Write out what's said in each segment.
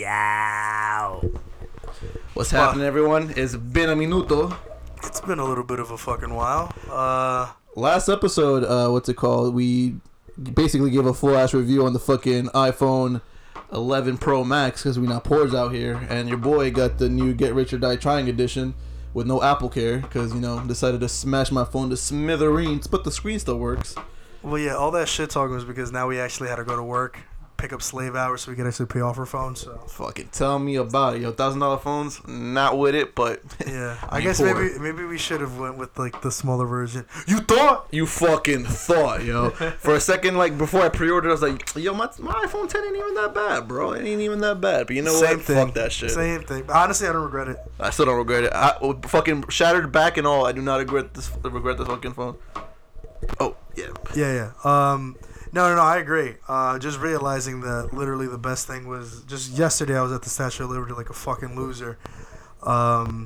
Yeah. What's happening, everyone? It's been a minuto. It's been a little bit of a fucking while. Last episode, what's it called? We basically gave a full-ass review on the fucking iPhone 11 Pro Max because we not poors out here. And your boy got the new Get Rich or Die Trying edition with no Apple Care because, you know, decided to smash my phone to smithereens, but the screen still works. Well, yeah, all that shit talking was because now we actually had to go to work, pick up slave hours so we could actually pay off our phones. So fucking tell me about it. Yo, $1,000 phones, not with it, but yeah. I guess poor. maybe we should have went with like the smaller version. You thought? You fucking thought, yo. For a second, like before I pre-ordered, I was like, yo, my iPhone 10 ain't even that bad, bro. It ain't even that bad. But you know what? Thing. Fuck that shit. Same thing. Honestly, I don't regret it. I still don't regret it. I fucking shattered back and all. I do not regret this fucking phone. Oh, yeah. Yeah, yeah. No, I agree. Just realizing that literally the best thing was just yesterday I was at the Statue of Liberty like a fucking loser. Bro,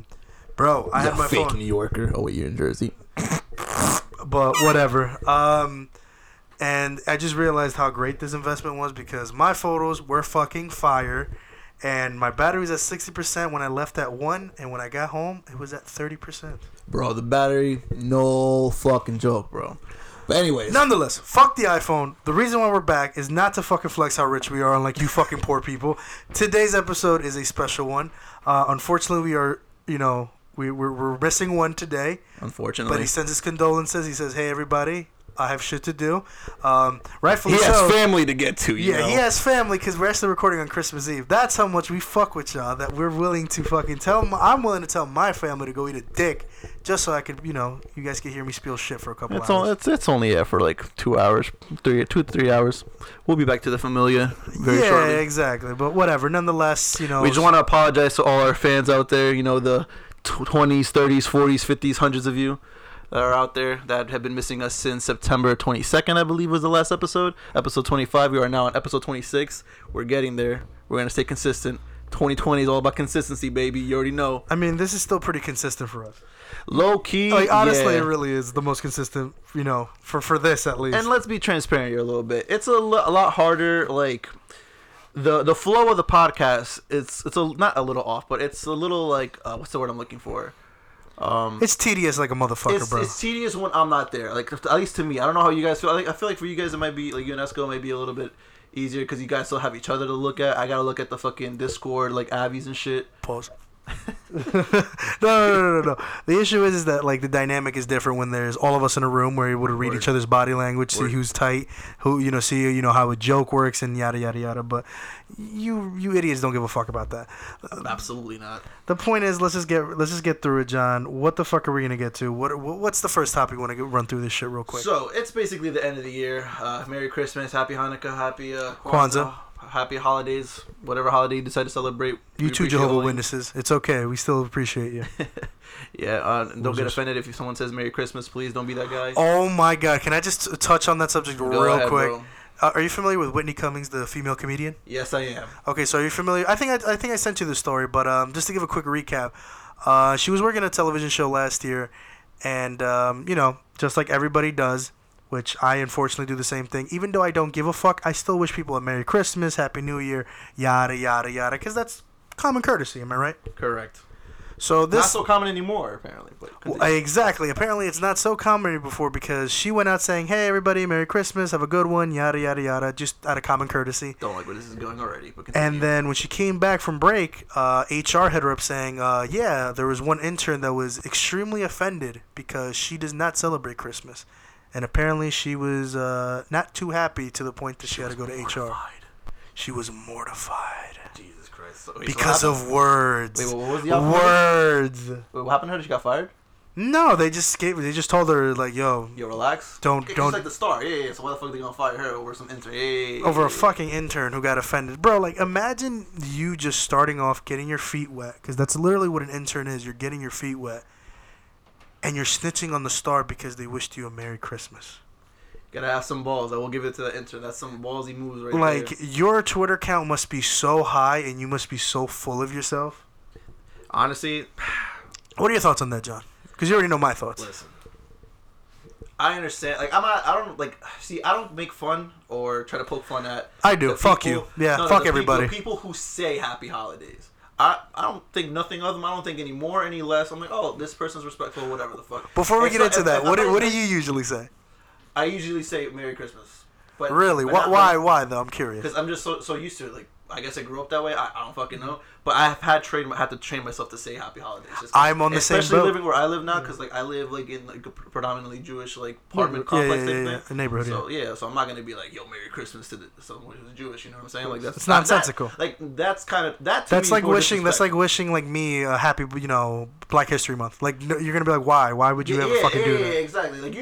I had my phone. Fake New Yorker. Oh, wait, you're in Jersey. But whatever. And I just realized how great this investment was because my photos were fucking fire. And my battery's at 60% when I left at 1, and when I got home, it was at 30%. Bro, the battery, no fucking joke, bro. But anyways. Nonetheless, fuck the iPhone. The reason why we're back is not to fucking flex how rich we are, unlike you fucking poor people. Today's episode is a special one. Unfortunately, we are, you know, we're missing one today. Unfortunately. But he sends his condolences. He says, hey, everybody, I have shit to do. Rightfully so. He has family to get to, you know? He has family because we're actually recording on Christmas Eve. That's how much we fuck with y'all that we're willing to fucking tell. I'm willing to tell my family to go eat a dick just so I could, you know, you guys could hear me spiel shit for a couple hours. It's only for like 2 hours, two to three hours. We'll be back to the familia very shortly. Yeah, exactly. But whatever. Nonetheless, you know. We just want to apologize to all our fans out there, you know, the 20s, 30s, 40s, 50s, hundreds of you that are out there that have been missing us since September 22nd, I believe was the last episode. Episode 25. We are now on episode 26. We're getting there. We're going to stay consistent. 2020 is all about consistency, baby. You already know. I mean, this is still pretty consistent for us. Low key. Like, honestly, It really is the most consistent, you know, for this at least. And let's be transparent here a little bit. It's a lot harder, like, the flow of the podcast, it's not a little off, but it's a little like, what's the word I'm looking for? It's tedious like a motherfucker, bro. It's tedious when I'm not there. Like, at least to me. I don't know how you guys feel. I feel like for you guys, it might be like you and Esco may be a little bit easier because you guys still have each other to look at. I gotta look at the fucking Discord, like Abby's and shit. Pause. No. The issue is that like the dynamic is different when there's all of us in a room where you're able to read each other's body language, see who's tight, who, you know, see, you know, how a joke works and yada yada yada. But you idiots don't give a fuck about that. Absolutely not. The point is, let's just get through it, John. What the fuck are we gonna get to? What's the first topic we want to run through this shit real quick? So it's basically the end of the year. Merry Christmas, Happy Hanukkah, Happy Kwanzaa. Happy holidays, whatever holiday you decide to celebrate. You too, Jehovah's Witnesses. It's okay. We still appreciate you. Yeah, don't get offended if someone says Merry Christmas. Please don't be that guy. Oh, my God. Can I just touch on that subject real quick? Bro. Are you familiar with Whitney Cummings, the female comedian? Yes, I am. Okay, so are you familiar? I think I sent you the story, but just to give a quick recap, she was working a television show last year, and, you know, just like everybody does, which I unfortunately do the same thing. Even though I don't give a fuck, I still wish people a Merry Christmas, Happy New Year, yada, yada, yada, because that's common courtesy, am I right? Correct. So this not so common anymore, apparently. But exactly. Apparently, it's not so common before because she went out saying, hey, everybody, Merry Christmas, have a good one, yada, yada, yada, just out of common courtesy. Don't like where this is going already. But and then when she came back from break, HR had her up saying, yeah, there was one intern that was extremely offended because she does not celebrate Christmas. And apparently she was not too happy to the point that she had to go to HR. She was mortified. Jesus Christ. So, because of words. Wait, what was the outcome? Words. Wait, what happened to her? She got fired? No, they just told her, like, yo, relax. Don't. She's like the star. Yeah. So why the fuck they gonna fire her over some intern? Over a fucking intern who got offended, bro. Like, imagine you just starting off getting your feet wet, because that's literally what an intern is. You're getting your feet wet. And you're snitching on the star because they wished you a Merry Christmas. Gotta have some balls. I will give it to the intern. That's some ballsy moves right there. Like, your Twitter account must be so high and you must be so full of yourself. Honestly. What are your thoughts on that, John? Because you already know my thoughts. Listen. I understand. Like, I'm not, I don't, like, see, I don't make fun or try to poke fun at. I do. Fuck you. Yeah, fuck everybody. People who say happy holidays. I don't think nothing of them. I don't think any more, any less. I'm like, oh, this person's respectful, whatever the fuck. Before we get into that, what do you usually say? I usually say Merry Christmas. But really? Why though? I'm curious. Because I'm just so used to it. Like, I guess I grew up that way. I don't fucking know. But I've had to train myself to say happy holidays. I'm on the same boat. Especially living where I live now, because like I live like in like a predominantly Jewish like apartment complex thing. Neighborhood. So so I'm not gonna be like, yo, Merry Christmas to someone who's Jewish. You know what I'm saying? Like that's nonsensical. That's like wishing like me a happy Black History Month. Like you're gonna be like, why? Why would you ever fucking do that? Yeah, exactly. Like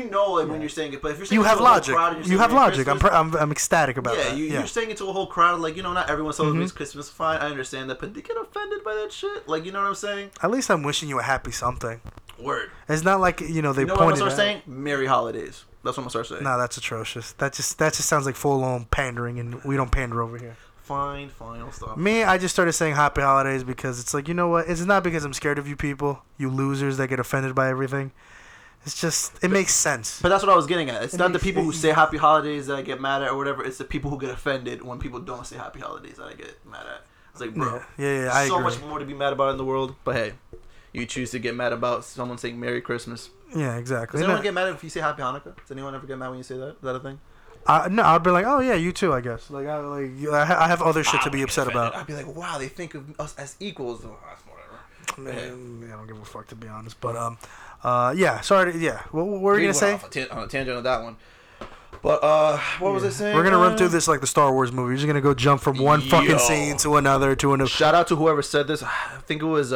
when you're saying it, but if you're saying you have logic, you have logic. I'm ecstatic about that. Yeah, you're saying it to a whole crowd. Like not everyone celebrates Christmas. Fine, I understand that, but they get offended by that shit. Like, you know what I'm saying? At least I'm wishing you a happy something. Word. It's not like, they pointed out. You know what I'm going to start saying? Merry Holidays. That's what I'm going to start saying. Nah, that's atrocious. That just sounds like full-on pandering, and we don't pander over here. Fine, I'll stop. Me, I just started saying happy holidays because it's like, you know what? It's not because I'm scared of you people, you losers that get offended by everything. It's just, it makes sense. But that's what I was getting at. It's not the people who say happy holidays that I get mad at or whatever. It's the people who get offended when people don't say happy holidays that I get mad at. It's like, bro, I so agree. Much more to be mad about in the world. But hey, you choose to get mad about someone saying Merry Christmas. Yeah, exactly. Does anyone get mad if you say Happy Hanukkah? Does anyone ever get mad when you say that? Is that a thing? No, I'd be like, oh yeah, you too, I guess. Like, I have other shit to be upset about. I'd be like, wow, they think of us as equals. Oh, that's whatever. Man, I don't give a fuck, to be honest. But what were you gonna say? On a tangent of that one. But what was I saying? We're going to run through this like the Star Wars movie. We're just going to go jump from one fucking scene to another Shout out to whoever said this. I think it was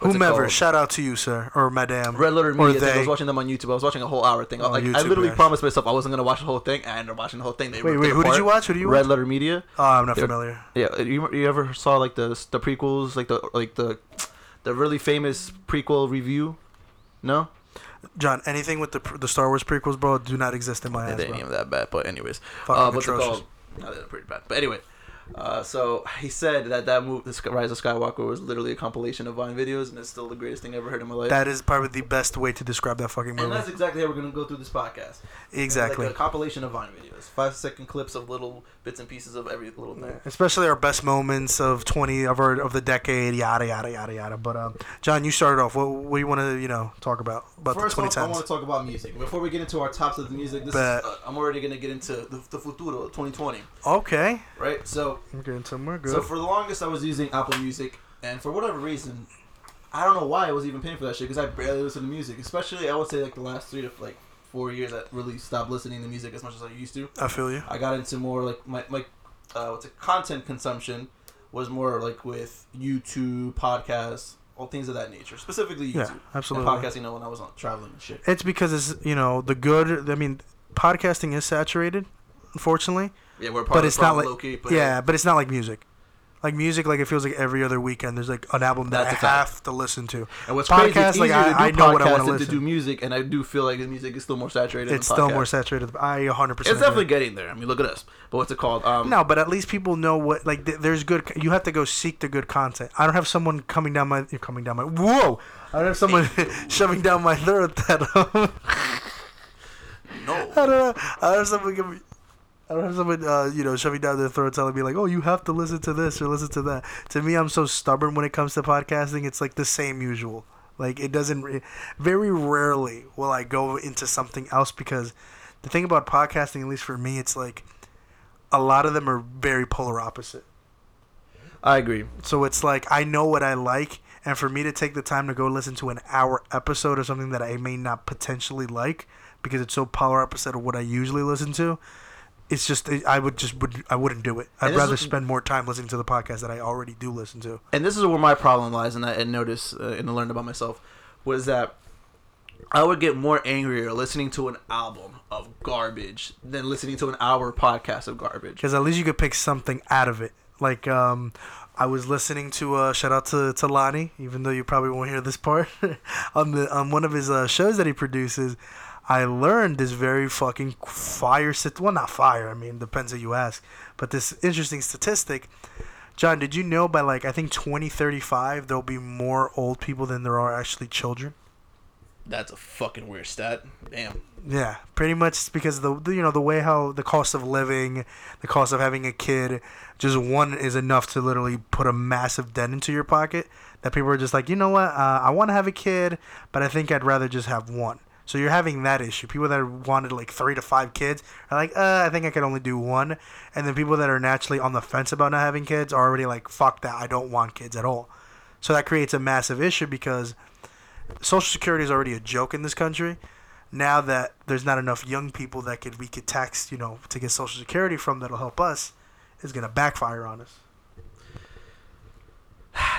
whomever. Shout out to you, sir, or madam. Red Letter Media. I was watching them on YouTube. I was watching a whole hour thing. I literally promised myself I wasn't going to watch the whole thing. I ended up watching the whole thing. Wait, who did you watch? Red Letter Media. Oh, I'm not familiar. Yeah, you ever saw like the prequels, like the really famous prequel review? No. John, anything with the Star Wars prequels, bro, do not exist in my eyes. They ain't even that bad, but anyways, what's it called? No, they're pretty bad. But anyway, so he said that movie, The Rise of Skywalker, was literally a compilation of Vine videos, and it's still the greatest thing I ever heard in my life. That is probably the best way to describe that fucking movie. And that's exactly how we're gonna go through this podcast. Exactly, like a compilation of Vine videos, 5-second clips of little bits and pieces of every little thing. Especially our best moments of the decade, yada yada yada yada. But John, you started off. What do you want to talk about first the 2010s? First, I want to talk about music. Before we get into our tops of the music, I'm already gonna get into the futuro 2020. Okay. Right. So. I'm getting somewhere good. So for the longest, I was using Apple Music, and for whatever reason, I don't know why I was even paying for that shit because I barely listened to music. Especially, I would say like the last 3 to 4 years, I really stopped listening to music as much as I used to. I feel you. I got into more like my content consumption was more like with YouTube, podcasts, all things of that nature. Specifically YouTube, absolutely. And podcasting. When I was on traveling and shit, it's because it's the good. I mean, podcasting is saturated, unfortunately. Yeah, we're part of the problem, low-key. But it's not like music. Like music, like it feels like every other weekend there's like an album that I have to listen to. And what's crazy, like I know what I want to listen to. Do music, and I do feel like the music is still more saturated. It's still more saturated. I 100%. It's definitely getting there. I mean, look at us. But what's it called? No, but at least people know what. Like, there's good. You have to go seek the good content. I don't have someone Whoa! I don't have someone shoving down my throat that. No. I don't know. I don't have someone giving. I don't have someone, shoving down their throat telling me, like, oh, you have to listen to this or listen to that. To me, I'm so stubborn when it comes to podcasting. It's, like, the same usual. Like, it doesn't... very rarely will I go into something else because the thing about podcasting, at least for me, it's, like, a lot of them are very polar opposite. I agree. So it's, like, I know what I like, and for me to take the time to go listen to an hour episode of something that I may not potentially like because it's so polar opposite of what I usually listen to... It's just I wouldn't do it. I'd rather spend more time listening to the podcast that I already do listen to. And this is where my problem lies, and I noticed and I learned about myself was that I would get more angrier listening to an album of garbage than listening to an hour podcast of garbage. Because at least you could pick something out of it. Like I was listening to shout out to Lonnie, even though you probably won't hear this part on one of his shows that he produces. I learned this very fucking fire... Well, not fire. I mean, depends who you ask. But this interesting statistic. John, did you know by, like, I think 2035, there'll be more old people than there are actually children? That's a fucking weird stat. Damn. Yeah, pretty much because the you know the way how the cost of living, the cost of having a kid, just one is enough to literally put a massive dent into your pocket. That people are just like, you know what, I want to have a kid, but I think I'd rather just have one. So you're having that issue. People that wanted like 3 to 5 kids are like, I think I could only do one. And then people that are naturally on the fence about not having kids are already like, fuck that, I don't want kids at all. So that creates a massive issue because Social Security is already a joke in this country. Now that there's not enough young people that we could tax, you know, to get Social Security from that'll help us, is going to backfire on us.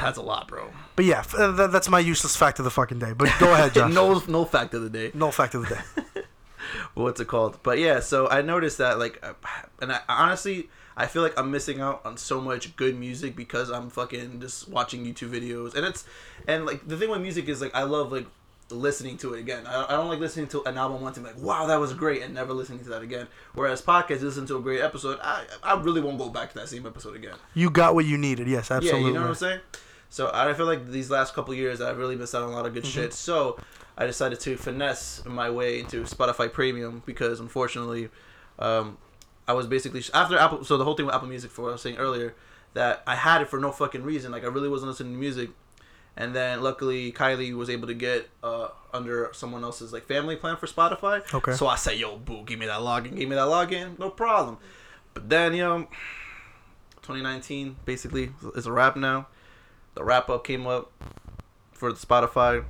That's a lot, bro. But yeah, that's my useless fact of the fucking day. But go ahead, Josh. No fact of the day. No fact of the day. What's it called? But yeah, so I noticed that, like, and I, honestly, I feel like I'm missing out on so much good music because I'm fucking just watching YouTube videos. And like, the thing with music is, like, I love, like, listening to it again. I don't like listening to an album once and be like, wow, that was great, and never listening to that again. Whereas podcasts, listen to a great episode, I really won't go back to that same episode again. You got what you needed. Yes, absolutely. Yeah, you know what I'm saying? So I feel like these last couple of years I've really missed out on a lot of good shit. So I decided to finesse my way into Spotify Premium because, unfortunately, I was basically after Apple. So the whole thing with Apple Music, for what I was saying earlier, that I had it for no fucking reason. Like, I really wasn't listening to music. And then, luckily, Kylie was able to get under someone else's, like, family plan for Spotify. Okay. So I said, yo, boo, give me that login. No problem. But then, you know, 2019, basically, is a wrap now. The wrap-up came up for the Spotify.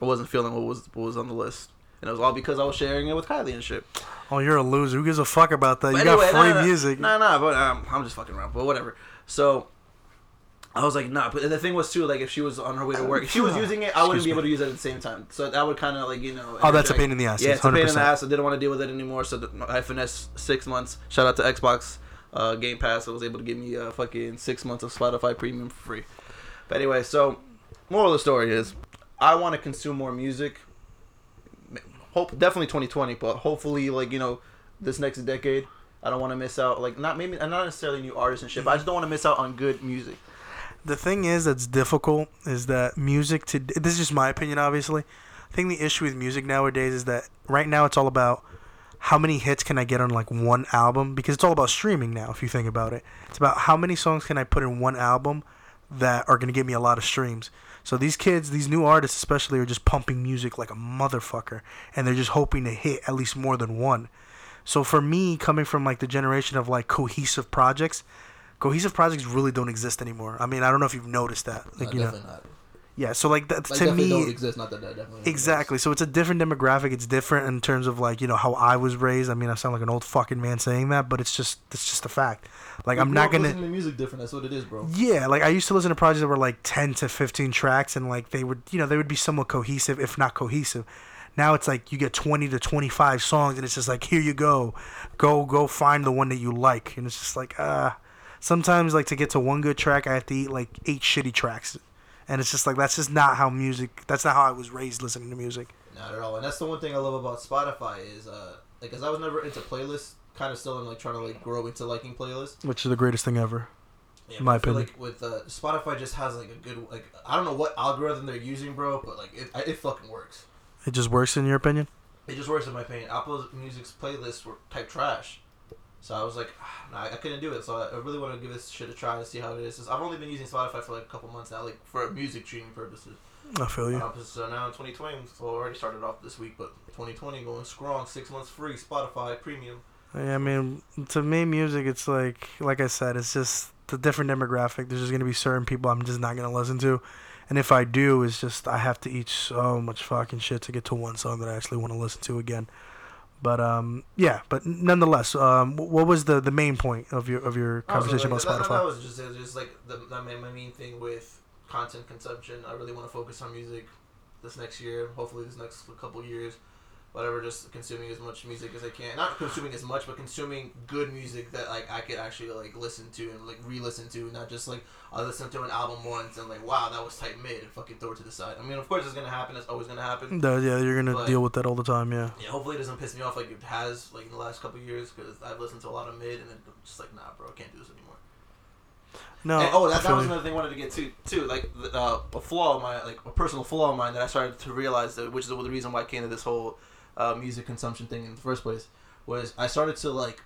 I wasn't feeling what was on the list. And it was all because I was sharing it with Kylie and shit. Oh, you're a loser. Who gives a fuck about that? But you anyway, got free music. But I'm just fucking around. But whatever. So I was like, nah. But the thing was, too, like, if she was on her way to work, if she was using it, I wouldn't be able to use it at the same time. So that would kind of, like, you know. Oh, that's a pain in the ass. Yeah, it's 100%. A pain in the ass. I didn't want to deal with it anymore. So I finessed 6 months. Shout out to Xbox Game Pass. I was able to give me fucking 6 months of Spotify Premium for free. But anyway, so moral of the story is I want to consume more music. Definitely 2020, but hopefully, like, you know, this next decade, I don't want to miss out. Like, not necessarily new artists and shit, but I just don't want to miss out on good music. The thing is that's difficult is that music today, this is just my opinion, obviously. I think the issue with music nowadays is that right now it's all about how many hits can I get on, like, one album, because it's all about streaming now, if you think about it. It's about how many songs can I put in one album that are going to give me a lot of streams. So these kids, these new artists especially, are just pumping music like a motherfucker, and they're just hoping to hit at least more than one. So for me, coming from, like, the generation of, like, cohesive projects really don't exist anymore. I mean, I don't know if you've noticed that. Like, no, you definitely know. Not. Yeah, so, like, that, like, to me, don't exist. Not that definitely exactly. Exist. So it's a different demographic. It's different in terms of, like, you know, how I was raised. I mean, I sound like an old fucking man saying that, but it's just a fact. Like, I'm not gonna listen to music different. That's what it is, bro. Yeah, like, I used to listen to projects that were like 10 to 15 tracks, and, like, they would be somewhat cohesive, if not cohesive. Now it's like you get 20 to 25 songs, and it's just like, here you go, go find the one that you like, and it's just like Sometimes, like, to get to one good track, I have to eat, like, 8 shitty tracks. And it's just like, that's not how I was raised listening to music. Not at all. And that's the one thing I love about Spotify is, like, because I was never into playlists, kind of still am, like, trying to, like, grow into liking playlists. Which is the greatest thing ever, in my opinion. Like, with Spotify just has, like, a good, like, I don't know what algorithm they're using, bro, but, like, it fucking works. It just works in your opinion? It just works in my opinion. Apple Music's playlists were type trash. So I was like, nah, I couldn't do it. So I really want to give this shit a try and see how it is. I've only been using Spotify for, like, a couple months now, like, for music streaming purposes. I feel you. So now in 2020, so I already started off this week, but 2020 going strong, 6 months free, Spotify Premium. Yeah, I mean, to me, music, it's like I said, it's just the different demographic. There's just going to be certain people I'm just not going to listen to. And if I do, it's just I have to eat so much fucking shit to get to one song that I actually want to listen to again. But yeah. But nonetheless, what was the main point of your conversation about Spotify? That was just like my main thing with content consumption. I really want to focus on music this next year. Hopefully, this next couple years, whatever. Just consuming as much music as I can. Not consuming as much, but consuming good music that, like, I could actually, like, listen to and, like, re-listen to. Not just like I listened to an album once and, like, wow, that was tight mid, and fucking throw it to the side. I mean, of course it's gonna happen. It's always gonna happen. Yeah, you're gonna deal with that all the time. Yeah. Yeah. Hopefully it doesn't piss me off like it has, like, in the last couple of years, because I've listened to a lot of mid and then I'm just like, nah, bro, I can't do this anymore. No. And, oh, that was another thing I wanted to get to too. Like a flaw of mine, like a personal flaw of mine that I started to realize, that which is the reason why I came to this whole music consumption thing in the first place, was I started to like,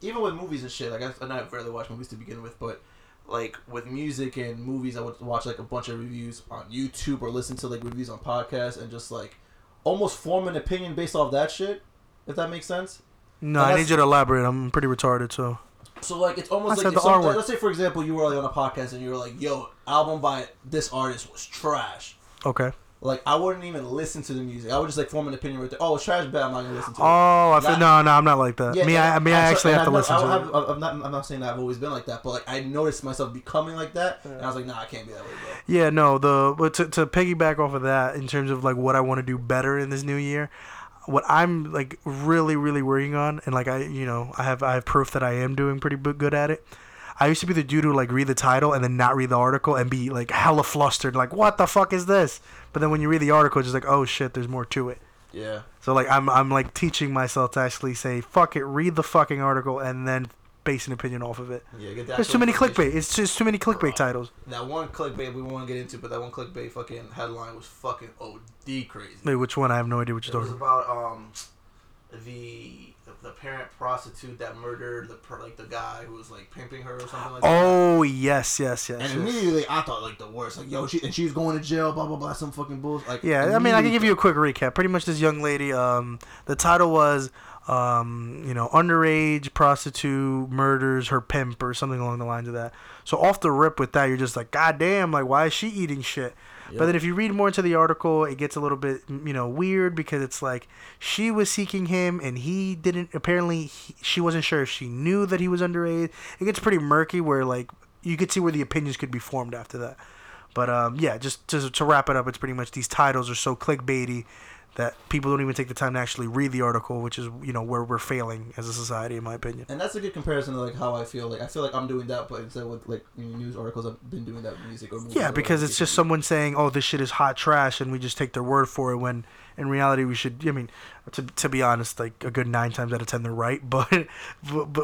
even with movies and shit. Like I rarely watch movies to begin with, but like with music and movies, I would watch like a bunch of reviews on YouTube or listen to like reviews on podcasts and just like almost form an opinion based off that shit. If that makes sense. No, I need you to elaborate. I'm pretty retarded, so. So, like, it's almost like... let's say, for example, you were like, on a podcast and you were like, yo, album by this artist was trash. Okay. Like, I wouldn't even listen to the music. I would just, like, form an opinion right there. Oh, it's trash, bad. I'm not going to listen to it. Oh, no, I'm not like that. Yeah, I actually have to listen to it. I'm not saying that I've always been like that, but, like, I noticed myself becoming like that, and I was like, nah, I can't be that way, bro. Yeah, no, but to piggyback off of that, in terms of, like, what I want to do better in this new year... What I'm like really, really working on, and like I have proof that I am doing pretty good at it. I used to be the dude who like read the title and then not read the article and be like hella flustered, like what the fuck is this? But then when you read the article, it's just like oh shit, there's more to it. Yeah. So like I'm like teaching myself to actually say fuck it, read the fucking article and then base an opinion off of it. Yeah, get that. There's too many clickbait. It's just too many clickbait titles. That one clickbait we won't get into, but that one clickbait fucking headline was fucking OD crazy. Wait, which one? I have no idea what you're talking about. It was about the parent prostitute that murdered the guy who was like pimping her or something like that. Oh yes. And immediately I thought like the worst, like yo, she was going to jail, blah blah blah, some fucking bullshit. Like yeah, I mean I can give you a quick recap. Pretty much this young lady. The title was. Underage prostitute murders her pimp or something along the lines of that. So off the rip with that, you're just like, God damn, like, why is she eating shit? Yep. But then if you read more into the article, it gets a little bit, weird because it's like she was seeking him and he didn't, apparently she wasn't sure if she knew that he was underage. It gets pretty murky where like you could see where the opinions could be formed after that. But just to wrap it up, it's pretty much these titles are so clickbaity that people don't even take the time to actually read the article, which is, where we're failing as a society, in my opinion. And that's a good comparison to, like, how I feel. Like, I feel like I'm doing that, but instead of, like, news articles, I've been doing that with music or movies. Yeah, because it's just someone saying, oh, this shit is hot trash, and we just take their word for it when, in reality, we should, to be honest, like, a good 9 times out of 10, they're right, but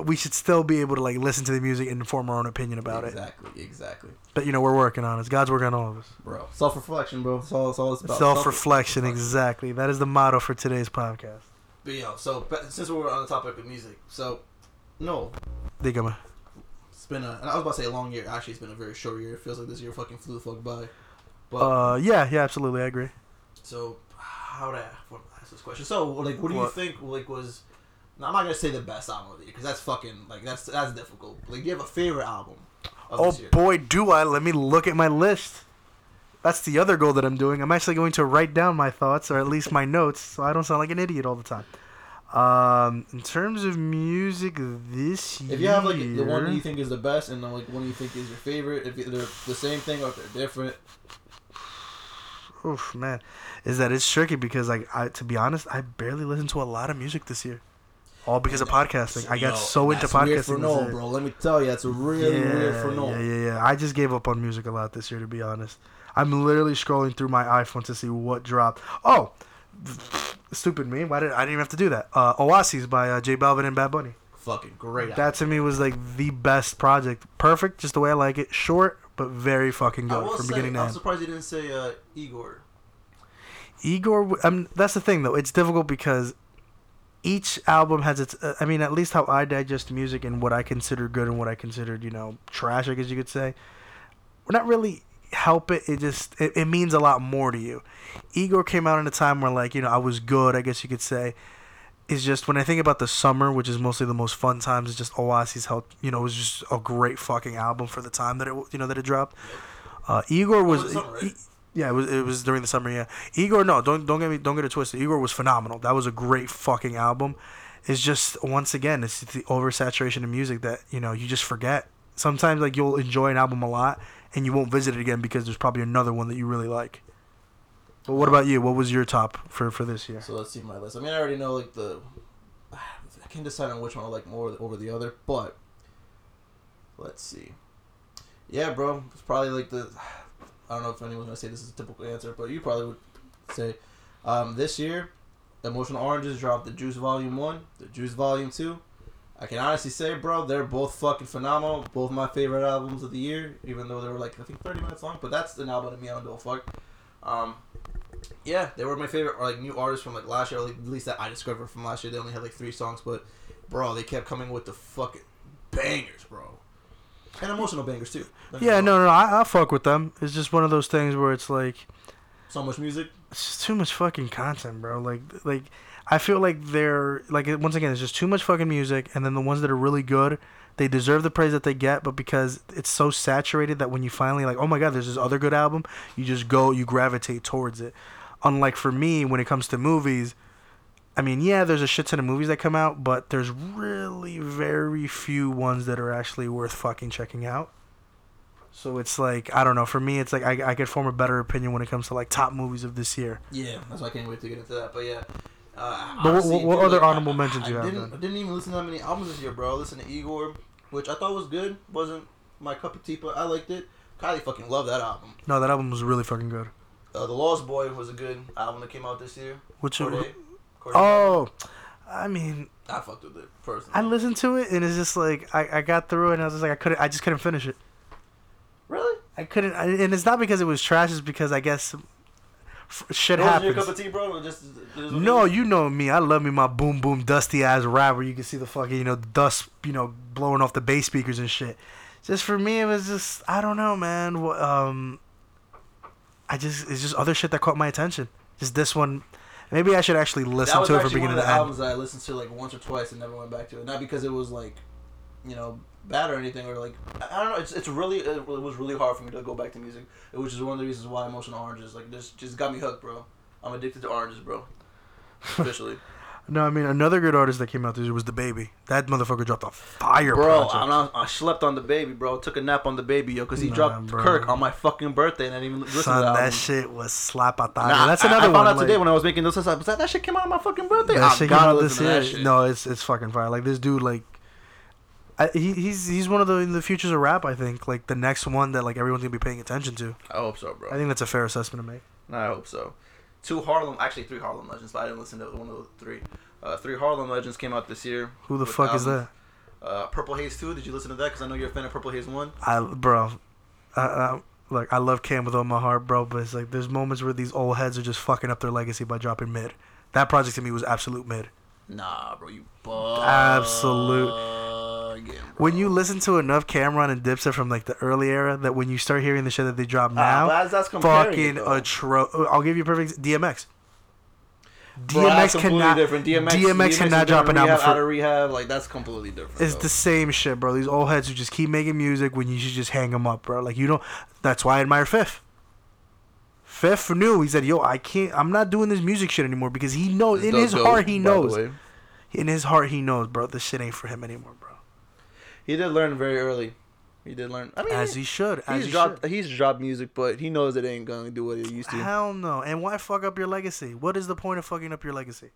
we should still be able to, like, listen to the music and form our own opinion about it. Exactly. But, we're working on it. God's working on all of us. Bro. Self-reflection, bro. That's all it's about. Self-reflection, exactly. That is the motto for today's podcast. But, so since we're on the topic of music, Dígame. It's been I was about to say a long year. Actually, it's been a very short year. It feels like this year fucking flew the fuck by. But, yeah, absolutely. I agree. So, how would I ask this question? So, like, what do you think, like, was... Now, I'm not going to say the best album of the year, because that's fucking, like, that's difficult. Like, do you have a favorite album of this year? Oh, boy, do I. Let me look at my list. That's the other goal that I'm doing. I'm actually going to write down my thoughts, or at least my notes, so I don't sound like an idiot all the time. In terms of music this year... If you have, like, the one you think is the best, and, like, one you think is your favorite, if they're the same thing or if they're different... Oof, man. Is that it's tricky because, like, to be honest, I barely listened to a lot of music this year. All because of podcasting. I got so into podcasting. No, bro. Let me tell you, that's really weird for no. Yeah. I just gave up on music a lot this year, to be honest. I'm literally scrolling through my iPhone to see what dropped. Oh, stupid me. I didn't even have to do that. Oasis by J Balvin and Bad Bunny. Fucking great album. That to me was like the best project. Perfect, just the way I like it. Short, but very fucking good from beginning to end. I'm surprised you didn't say Igor. That's the thing though. It's difficult because. Each album has its... at least how I digest music and what I consider good and what I considered, trash, I guess you could say. We're not really help it. It just... It means a lot more to you. Igor came out in a time where, like, I was good, I guess you could say. It's just... When I think about the summer, which is mostly the most fun times, it's just Oasis helped... it was just a great fucking album for the time that it dropped. Igor was... Yeah, it was during the summer. Yeah, Igor. No, don't get it twisted. Igor was phenomenal. That was a great fucking album. It's just once again, it's the oversaturation of music that you just forget. Sometimes like you'll enjoy an album a lot and you won't visit it again because there's probably another one that you really like. But what about you? What was your top for this year? So let's see my list. I already know like I can't decide on which one I like more over the other, but let's see. Yeah, bro, it's probably like I don't know if anyone's going to say this is a typical answer, but you probably would say this year, Emotional Oranges dropped the Juice Volume 1, the Juice Volume 2. I can honestly say, bro, they're both fucking phenomenal. Both my favorite albums of the year, even though they were like, I think 30 minutes long, but that's an album to me, I don't give a fuck. Yeah, they were my favorite, or like new artists from like last year, or at least that I discovered from last year. They only had like 3 songs, but bro, they kept coming with the fucking bangers, bro. And emotional bangers too. Yeah, no, I fuck with them. It's just one of those things where it's like, so much music. It's just too much fucking content, bro. Like I feel like they're like, once again, it's just too much fucking music. And then the ones that are really good, they deserve the praise that they get, but because it's so saturated that when you finally like, oh my god, there's this other good album, you just go, you gravitate towards it. Unlike for me, when it comes to movies, I mean, yeah, there's a shit ton of movies that come out, but there's really very few ones that are actually worth fucking checking out. So it's like, I don't know, for me, it's like I could form a better opinion when it comes to like top movies of this year. Yeah, that's why I can't wait to get into that, but yeah. But honestly, what other honorable mentions you have? I didn't even listen to that many albums this year, bro. I listened to Igor, which I thought was good. Wasn't my cup of tea, but I liked it. Kylie fucking loved that album. No, that album was really fucking good. The Lost Boy was a good album that came out this year. Which Cordae. Oh, I mean, I fucked with it personally. I listened to it and it's just like I got through it and I was just like I just couldn't finish it. Really? I couldn't, and it's not because it was trash. It's because I guess shit happens. Your cup of tea, bro? Or just no, you know me. I love me my boom boom dusty ass rap where you can see the fucking dust blowing off the bass speakers and shit. Just for me, it was just I don't know, man. It's just other shit that caught my attention. Just this one. Maybe I should actually listen to it from beginning to end. That was actually one of the albums that I listened to like once or twice and never went back to it. Not because it was like, bad or anything or like I don't know. It was really hard for me to go back to music, which is one of the reasons why Emotional Oranges like this just got me hooked, bro. I'm addicted to oranges, bro. Officially. No, I mean another good artist that came out this year was The Baby. That motherfucker dropped a fire project. I slept on The Baby, bro. Took a nap on The Baby, yo, because he dropped Kirk on my fucking birthday and I didn't even listen to that. That shit was slapatado. That's another one. I found out today when I was making those songs. That shit came out on my fucking birthday. That shit came out this year. No, it's fucking fire. Like this dude, like he's one of the futures of rap. I think like the next one that like everyone's gonna be paying attention to. I hope so, bro. I think that's a fair assessment to make. I hope so. 3 Harlem Legends, but I didn't listen to one of the 3. 3 Harlem Legends came out this year. Who the fuck is that? Purple Haze 2, did you listen to that? Because I know you're a fan of Purple Haze 1. I love Cam with all my heart, bro, but it's like there's moments where these old heads are just fucking up their legacy by dropping mid. That project to me was absolute mid. Nah, bro, you bugging. Absolute. Bro. When you listen to enough Cam'ron and Dipset from like the early era, that when you start hearing the shit that they drop now, that's fucking atrocious. I'll give you a perfect DMX. Bro, DMX cannot. DMX cannot drop an album out of rehab. Like that's completely different. It's the same shit, bro. These old heads who just keep making music when you should just hang them up, bro. Like you don't. That's why I admire Fifth. Fifth knew. He said, yo, I'm not doing this music shit anymore because he knows. In his heart, he knows. In his heart, he knows, bro. This shit ain't for him anymore, bro. He did learn very early. He did learn. I mean, as he should. He's dropped music, but he knows it ain't going to do what it used to. Hell no. And why fuck up your legacy? What is the point of fucking up your legacy?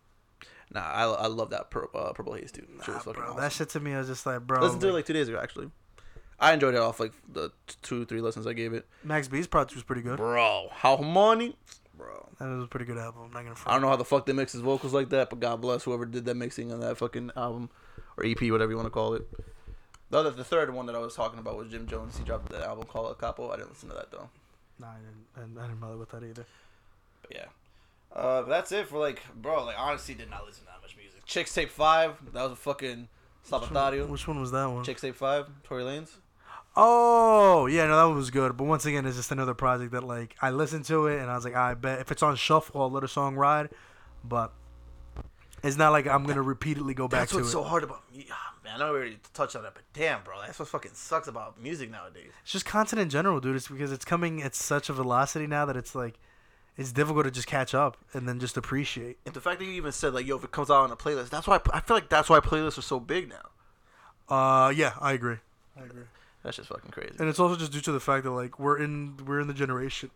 Nah, I love that Purple Haze, dude. Nah, bro. Awesome. That shit to me, I was just like, bro. Listen to it like 2 days ago, actually. I enjoyed it off like the 2-3 lessons I gave it. Max B's project was pretty good. Bro, how money? Bro. That was a pretty good album. I'm not going to front. I don't know how the fuck they mix his vocals like that, but God bless whoever did that mixing on that fucking album or EP, whatever you want to call it. The third one that I was talking about was Jim Jones. He dropped that album called El Capo. I didn't listen to that, though. Nah, I didn't bother with that either. But yeah. But that's it for, like, bro, like, honestly, did not listen to that much music. Chicks Tape 5, that was a fucking Sabatario. Which one was that one? Chicks Tape 5, Tory Lanez. Oh, yeah, no, that one was good. But once again, it's just another project that, like, I listened to it, and I was like, I bet if it's on shuffle, I'll let a song ride. But it's not like I'm going to repeatedly go back to it. That's what's so hard about me. I know we already touched on it, but damn, bro, that's what fucking sucks about music nowadays. It's just content in general, dude. It's because it's coming at such a velocity now that it's like, it's difficult to just catch up and then just appreciate. And the fact that you even said, like, yo, if it comes out on a playlist, that's why I feel like that's why playlists are so big now. Yeah, I agree. That's just fucking crazy. And it's also just due to the fact that, like, we're in the generation.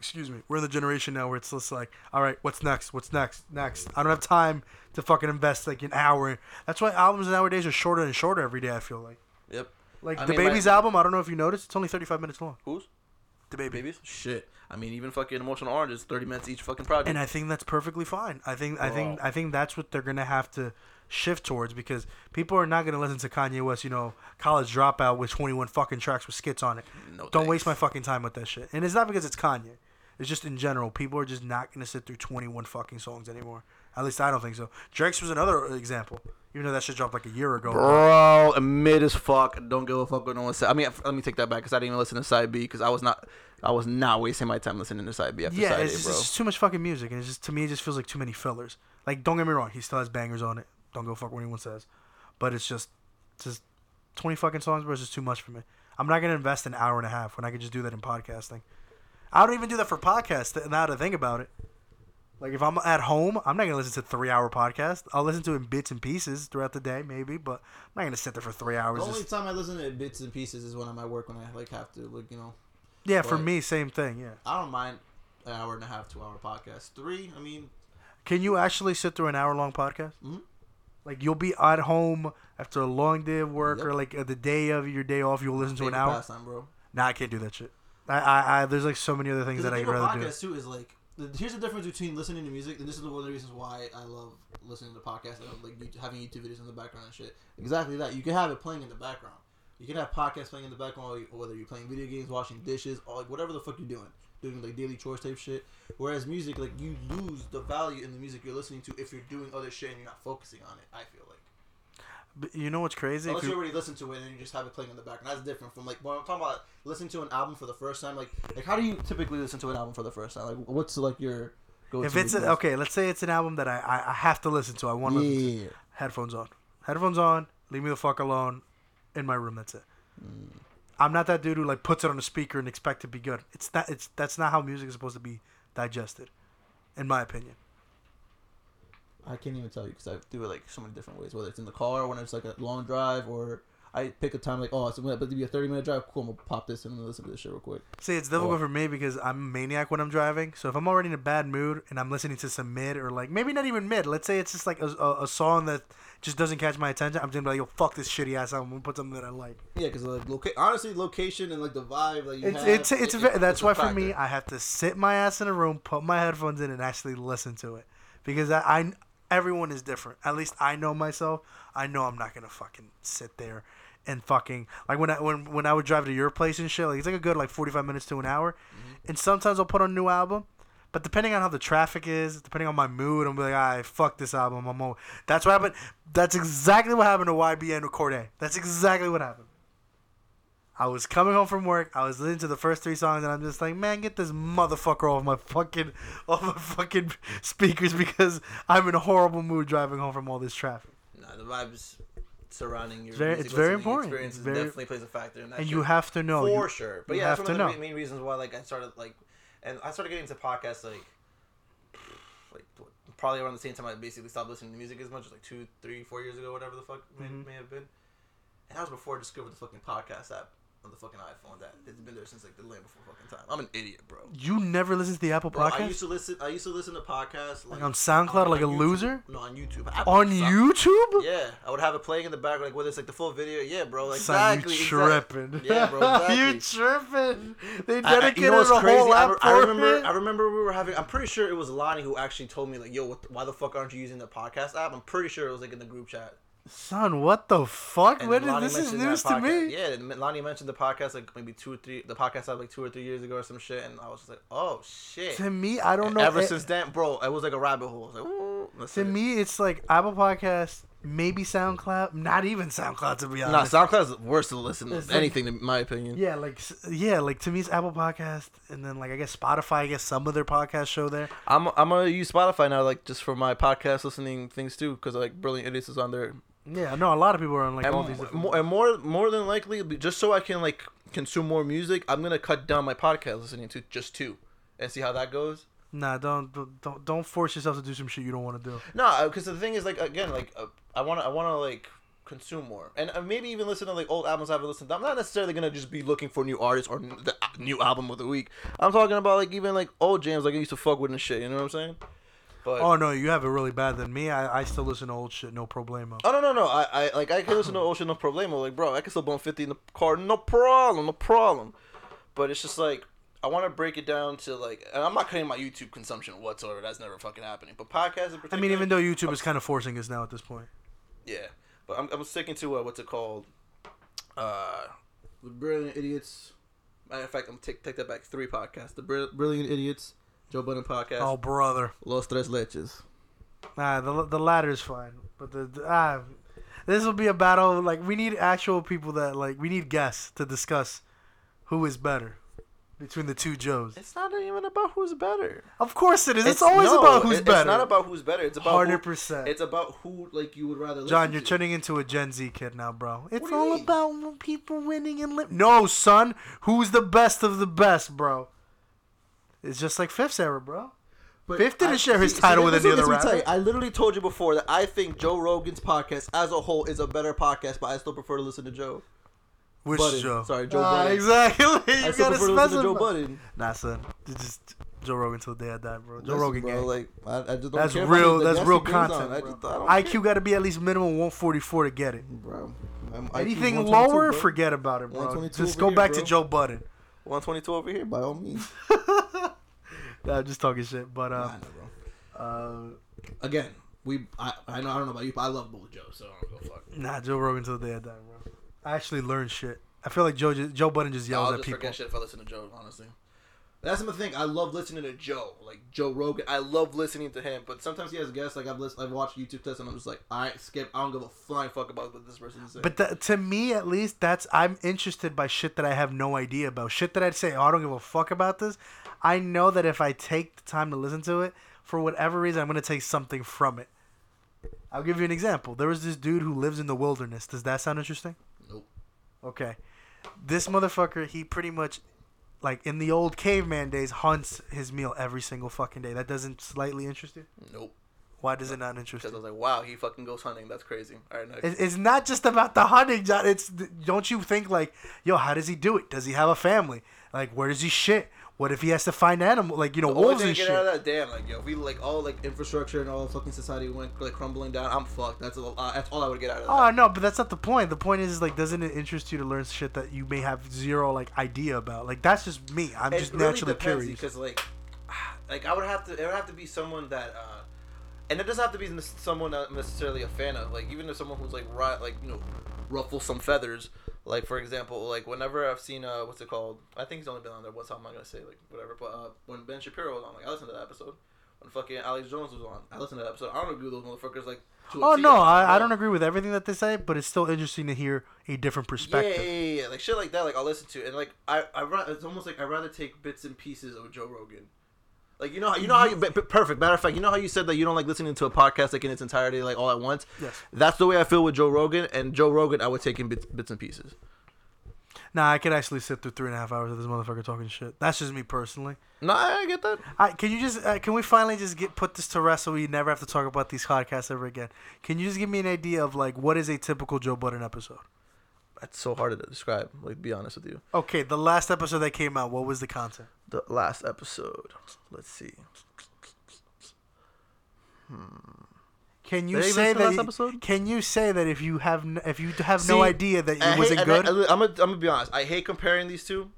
Excuse me. We're in the generation now where it's just like, all right, what's next? I don't have time to fucking invest like an hour. That's why albums nowadays are shorter and shorter every day, I feel like. Yep. Like I mean, The Baby's album, I don't know if you noticed, it's only 35 minutes long. Who's? The Baby's? Shit. I mean, even fucking Emotional Orange is 30 minutes each fucking project. And I think that's perfectly fine. I think that's what they're going to have to shift towards, because people are not going to listen to Kanye West, you know, College Dropout with 21 fucking tracks with skits on it. No, don't waste my fucking time with that shit. And it's not because it's Kanye. It's just in general. People are just not going to sit through 21 fucking songs anymore. At least I don't think so. Drake's was another example. Even though that shit dropped like a year ago. Bro, mid as fuck. Don't give a fuck what no one said. I mean, let me take that back, because I didn't even listen to Side B, because I was not wasting my time listening to Side B after Side A, bro. Yeah, it's just too much fucking music. And it's just, to me, it just feels like too many fillers. Like, don't get me wrong. He still has bangers on it. Don't give a fuck what anyone says. But it's just 20 fucking songs, bro, is just too much for me. I'm not going to invest an hour and a half when I could just do that in podcasting. I don't even do that for podcasts, now to think about it. Like, if I'm at home, I'm not going to listen to a 3-hour podcast. I'll listen to it in bits and pieces throughout the day, maybe, but I'm not going to sit there for 3 hours. The only time I listen to it bits and pieces is when I'm at work, when I, like, have to, like, you know. Yeah, but for me, same thing, yeah. I don't mind an hour and a half, 2-hour podcast. 3, I mean. Can you actually sit through an hour-long podcast? Mm-hmm. Like, you'll be at home after a long day of work, yep, or, like, the day of your day off, you'll listen to an hour. Pastime, bro. Nah, I can't do that shit. I there's, like, so many other things that I'd rather do. The podcast, too, is, like, here's the difference between listening to music, and this is one of the reasons why I love listening to podcasts and like having YouTube videos in the background and shit. Exactly that. You can have it playing in the background. You can have podcasts playing in the background, whether you're playing video games, washing dishes, or like whatever the fuck you're doing like daily chores type shit. Whereas music, like you lose the value in the music you're listening to if you're doing other shit and you're not focusing on it. I feel like. But you know what's crazy? Unless you already listen to it and you just have it playing in the background. That's different from, like, when I'm talking about listening to an album for the first time. Like how do you typically listen to an album for the first time? Like, what's, like, your go-to? If it's okay, let's say it's an album that I have to listen to. I want to listen to. Headphones on. Headphones on. Leave me the fuck alone. In my room. That's it. I'm not that dude who, like, puts it on a speaker and expect it to be good. That's not how music is supposed to be digested, in my opinion. I can't even tell you because I do it like so many different ways. Whether it's in the car, when it's like a long drive, or I pick a time like, oh, it's going to be a 30-minute drive. Cool, I'm going to pop this in and listen to this shit real quick. See, it's difficult for me because I'm a maniac when I'm driving. So if I'm already in a bad mood and I'm listening to some mid or like, maybe not even mid. Let's say it's just like a song that just doesn't catch my attention. I'm just like, yo, fuck this shitty ass album. I'm going to put something that I like. Yeah, because like, honestly, location and like the vibe that that's why for me, I have to sit my ass in a room, put my headphones in and actually listen to it. Because I everyone is different. At least I know myself. I know I'm not gonna fucking sit there and fucking like when I would drive to your place and shit. Like it's like a good like 45 minutes to an hour, and sometimes I'll put on a new album, but depending on how the traffic is, depending on my mood, I'm like, alright, fuck this album. I'm over. That's what happened. That's exactly what happened to YBN with Cordae. That's exactly what happened. I was coming home from work. I was listening to the first 3 songs, and I'm just like, man, get this motherfucker off my fucking speakers because I'm in a horrible mood driving home from all this traffic. Nah, the vibes surrounding your music listening important. Experience definitely plays a factor in that. And you have to know for sure. But yeah, that's one of the main reasons why like I started getting into podcasts like probably around the same time I basically stopped listening to music as much as like 2, 3, 4 years ago, whatever the fuck may have been. And that was before I discovered the fucking podcast app. On the fucking iPhone, that it's been there since like the land before fucking time. I'm an idiot, bro. You never listen to the Apple podcast? I used to listen to podcasts like on SoundCloud, like a YouTube. Loser. No, on YouTube. YouTube? Yeah, I would have it playing in the background, like whether it's like the full video. Yeah, bro. Like, exactly. You tripping? Yeah, bro. Exactly. You tripping? They dedicated a whole app for it. I remember we were having. I'm pretty sure it was Lonnie who actually told me like, "Yo, why the fuck aren't you using the podcast app?" I'm pretty sure it was like in the group chat. Son, what the fuck? This is news to me. Yeah, Lonnie mentioned the podcast like maybe 2 or 3. The podcast out like 2 or 3 years ago or some shit, and I was just like, oh shit. To me, I don't know. Ever since then, bro, it was like a rabbit hole. I was like, to me, it's like Apple Podcasts, maybe SoundCloud, not even SoundCloud to be honest. Nah, SoundCloud's worse to listen to anything, in my opinion. Yeah, like to me, it's Apple Podcasts, and then like I guess Spotify. I guess some of their podcasts show there. I'm gonna use Spotify now, like just for my podcast listening things too, because like Brilliant Idiots is on there. Yeah, no, a lot of people are on like all these different... And more than likely, just so I can like consume more music, I'm gonna cut down my podcast listening to just 2, and see how that goes. Nah, don't force yourself to do some shit you don't want to do. Nah, because the thing is, like again, like I wanna like consume more, and maybe even listen to like old albums I haven't listened to. I'm not necessarily gonna just be looking for new artists or the new album of the week. I'm talking about like even like old jams like I used to fuck with and shit. You know what I'm saying? But, oh no, you have it really bad than me. I still listen to old shit, no problemo. Oh no. I can listen to old shit, no problemo. Like bro, I can still bump 50 in the car, no problem. But it's just like I want to break it down to like, and I'm not cutting my YouTube consumption whatsoever. That's never fucking happening. But podcasts in particular. I mean, even though YouTube is kind of forcing us now at this point. Yeah, but I'm sticking to what's it called? The Brilliant Idiots. Matter of fact, I'm take that back. 3 podcasts: The Brilliant Idiots, Joe Budden podcast. Oh brother, Los Tres Leches. Nah, the latter is fine, but the this will be a battle. Like we need actual people that we need guests to discuss who is better between the two Joes. It's not even about who's better. Of course it is. It's always about who's better. It's not about who's better. It's about 100%. It's about who you would rather. John, you're turning into a Gen Z kid now, bro. It's all about people winning and living. No, son, who's the best of the best, bro? It's just like Fifth's era, bro. But Fifth didn't share his title with any other rapper. I literally told you before that I think Joe Rogan's podcast as a whole is a better podcast, but I still prefer to listen to Joe. Which Budden. Joe? Sorry, Joe Budden. Exactly. I still prefer to listen to Joe Budden. Nah, son. Just Joe Rogan till the day I die, bro. Joe Rogan gang. I just don't care real, about that's real content. IQ got to be at least minimum 144 to get it. Bro. Anything lower, forget about it, bro. Just go back to Joe Budden. 122 over here, by all means. Nah, I'm just talking shit, but again, I don't know about you, but I love both Joe, so I don't go fuck. Nah, Joe Rogan till the day I die, bro. I actually learned shit. I feel like Joe Budden just yells at people. I'll just forget shit if I listen to Joe, honestly. That's the thing. I love listening to Joe, like Joe Rogan. I love listening to him, but sometimes he has guests. Like I've watched YouTube tests, and I'm just like, I don't give a flying fuck about what this person is saying. But to me, at least, I'm interested by shit that I have no idea about. Shit that I'd say, I don't give a fuck about this. I know that if I take the time to listen to it, for whatever reason, I'm going to take something from it. I'll give you an example. There was this dude who lives in the wilderness. Does that sound interesting? Nope. Okay. This motherfucker, he pretty much, in the old caveman days, hunts his meal every single fucking day. That doesn't slightly interest you? Nope. Why does it not interest you? Because I was like, wow, he fucking goes hunting. That's crazy. All right, next. It's not just about the hunting, John. Don't you think, yo, how does he do it? Does he have a family? Where does he shit? What if he has to find animal, wolves and shit? Get out of that damn, if we all infrastructure and all fucking society went crumbling down, I'm fucked. That's all I would get out of that. Oh no, but that's not the point. The point is doesn't it interest you to learn shit that you may have zero idea about? That's just me. I'm just naturally curious. Because it would have to be someone that, and it doesn't have to be someone that I'm necessarily a fan of. Even if someone who's ruffle some feathers. For example, whenever I've seen, what's it called? I think he's only been on there once, how am I going to say, whatever. But when Ben Shapiro was on, I listened to that episode. When fucking Alex Jones was on, I listened to that episode. I don't agree with those motherfuckers, Oh, no, I don't agree with everything that they say, but it's still interesting to hear a different perspective. Yeah. Shit like that, I'll listen to. And, it's almost I'd rather take bits and pieces of Joe Rogan. Perfect. Matter of fact, you know how you said that you don't like listening to a podcast in its entirety all at once? Yes. That's the way I feel with Joe Rogan, and Joe Rogan I would take in bits and pieces. Nah, I could actually sit through 3.5 hours of this motherfucker talking shit. That's just me personally. Nah, I get that. Can we finally just put this to rest so we never have to talk about these podcasts ever again? Can you just give me an idea of what is a typical Joe Budden episode? That's so hard to describe, be honest with you. Okay, the last episode that came out, what was the content? The last episode. Let's see. Can you say that? Can you say that if you have no idea that it wasn't good? I'm gonna be honest. I hate comparing these two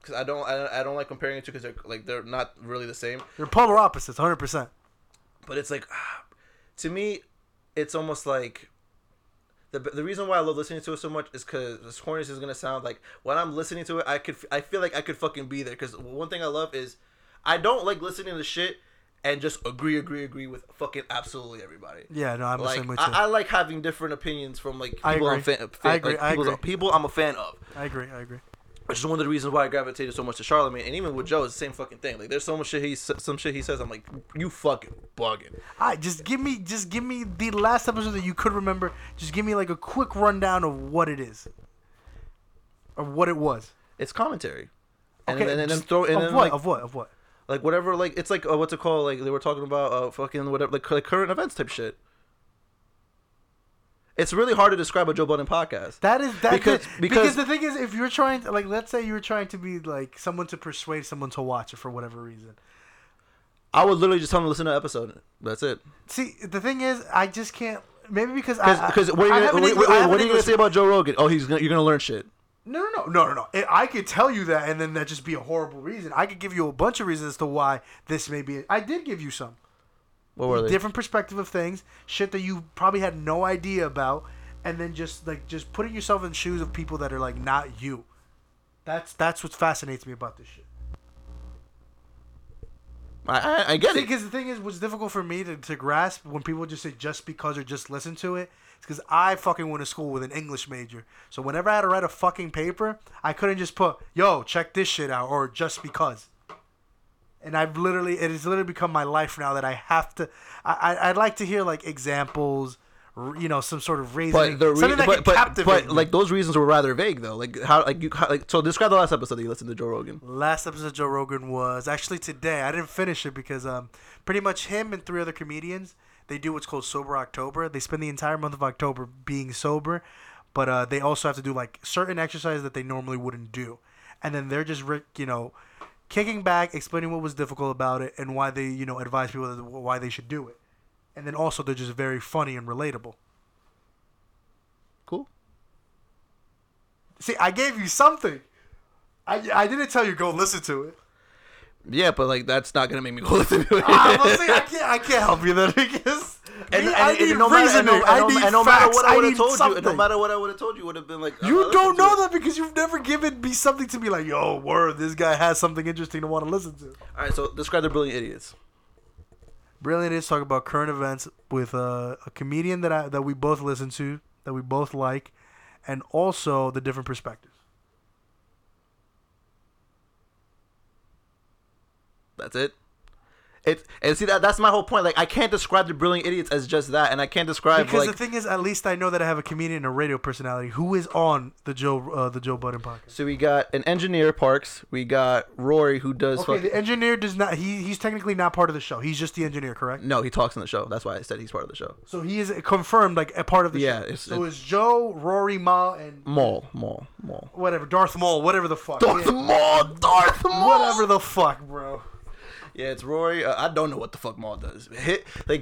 because I don't like comparing it to because they're not really the same. They're polar opposites, 100%. But it's to me, it's almost like. The reason why I love listening to it so much is because this corny is gonna sound when I'm listening to it, I feel like I could fucking be there. Because one thing I love is I don't like listening to shit and just agree with fucking absolutely everybody. Yeah, no, I'm the same with you. I like having different opinions from people I'm a fan of. I agree. Which is one of the reasons why I gravitated so much to Charlamagne, and even with Joe, it's the same fucking thing. There's so much shit he says. I'm like, you fucking bugging. Just give me the last episode that you could remember. Just give me a quick rundown of what it is, or what it was. It's commentary. Okay. Of what? Whatever. It's what's it called? They were talking about fucking whatever current events type shit. It's really hard to describe a Joe Budden podcast. Because the thing is, if you're trying to let's say you were trying to be someone to persuade someone to watch it for whatever reason, I would literally just tell them to listen to an episode. That's it. See, the thing is, I just can't. Maybe because what are you gonna say about Joe Rogan? Oh, you're gonna learn shit. No. I could tell you that, and then that just be a horrible reason. I could give you a bunch of reasons as to why this may be. I did give you some. What were they? Different perspective of things, shit that you probably had no idea about, and then just putting yourself in the shoes of people that are like not you. That's what fascinates me about this shit. I get it. Because the thing is, what's difficult for me to grasp when people just say just because or just listen to it, it's because I fucking went to school with an English major. So whenever I had to write a fucking paper, I couldn't just put, yo, check this shit out, or just because. And it has literally become my life now that I have to, I'd like to hear like examples, you know, some sort of reason. But like those reasons were rather vague though. So describe the last episode that you listened to Joe Rogan. Last episode of Joe Rogan was actually today. I didn't finish it because pretty much him and three other comedians, they do what's called Sober October. They spend the entire month of October being sober, but they also have to do like certain exercises that they normally wouldn't do. And then they're just, you know, kicking back, explaining what was difficult about it and why they, you know, advise people why they should do it. And then also they're just very funny and relatable. Cool. See, I gave you something. I didn't tell you go listen to it. Yeah, but like that's not gonna make me go listen to it. I can't help you then. No matter what I would have told you, would have been like you don't know that because you've never given me something to be like, yo, word, this guy has something interesting to want to listen to. All right, so describe the Brilliant Idiots. Brilliant Idiots talk about current events with a comedian that we both listen to, that we both like, and also the different perspectives. That's it. And see that's my whole point. Like I can't describe the Brilliant Idiots as just that, and I can't describe because the thing is, at least I know that I have a comedian and a radio personality who is on the Joe Budden podcast. So we got an engineer, Parks. We got Rory, who does. Okay, the engineer does not. He's technically not part of the show. He's just the engineer, correct? No, he talks on the show. That's why I said he's part of the show. So he is confirmed like a part of the show. Yeah. It's Joe, Rory, Ma, and Maul. Whatever, Darth Maul. Whatever the fuck. Darth Maul. Whatever the fuck, bro. Yeah, it's Rory. I don't know what the fuck Maul does.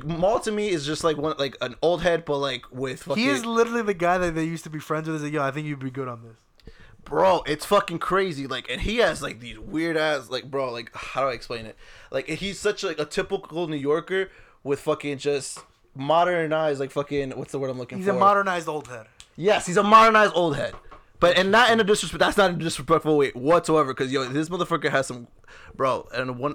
Maul to me is just like one, like an old head, but like with fucking... He is literally the guy that they used to be friends with. He's like, yo, I think you'd be good on this. Bro, it's fucking crazy. Like, and he has like these weird ass, like, bro, like, how do I explain it? Like, he's such like a typical New Yorker with fucking just modernized, like fucking, what's the word I'm looking for? He's a modernized old head. Yes, he's a modernized old head. But and not in a disrespect. That's not in a disrespectful way whatsoever. Because yo, this motherfucker has some, bro. And one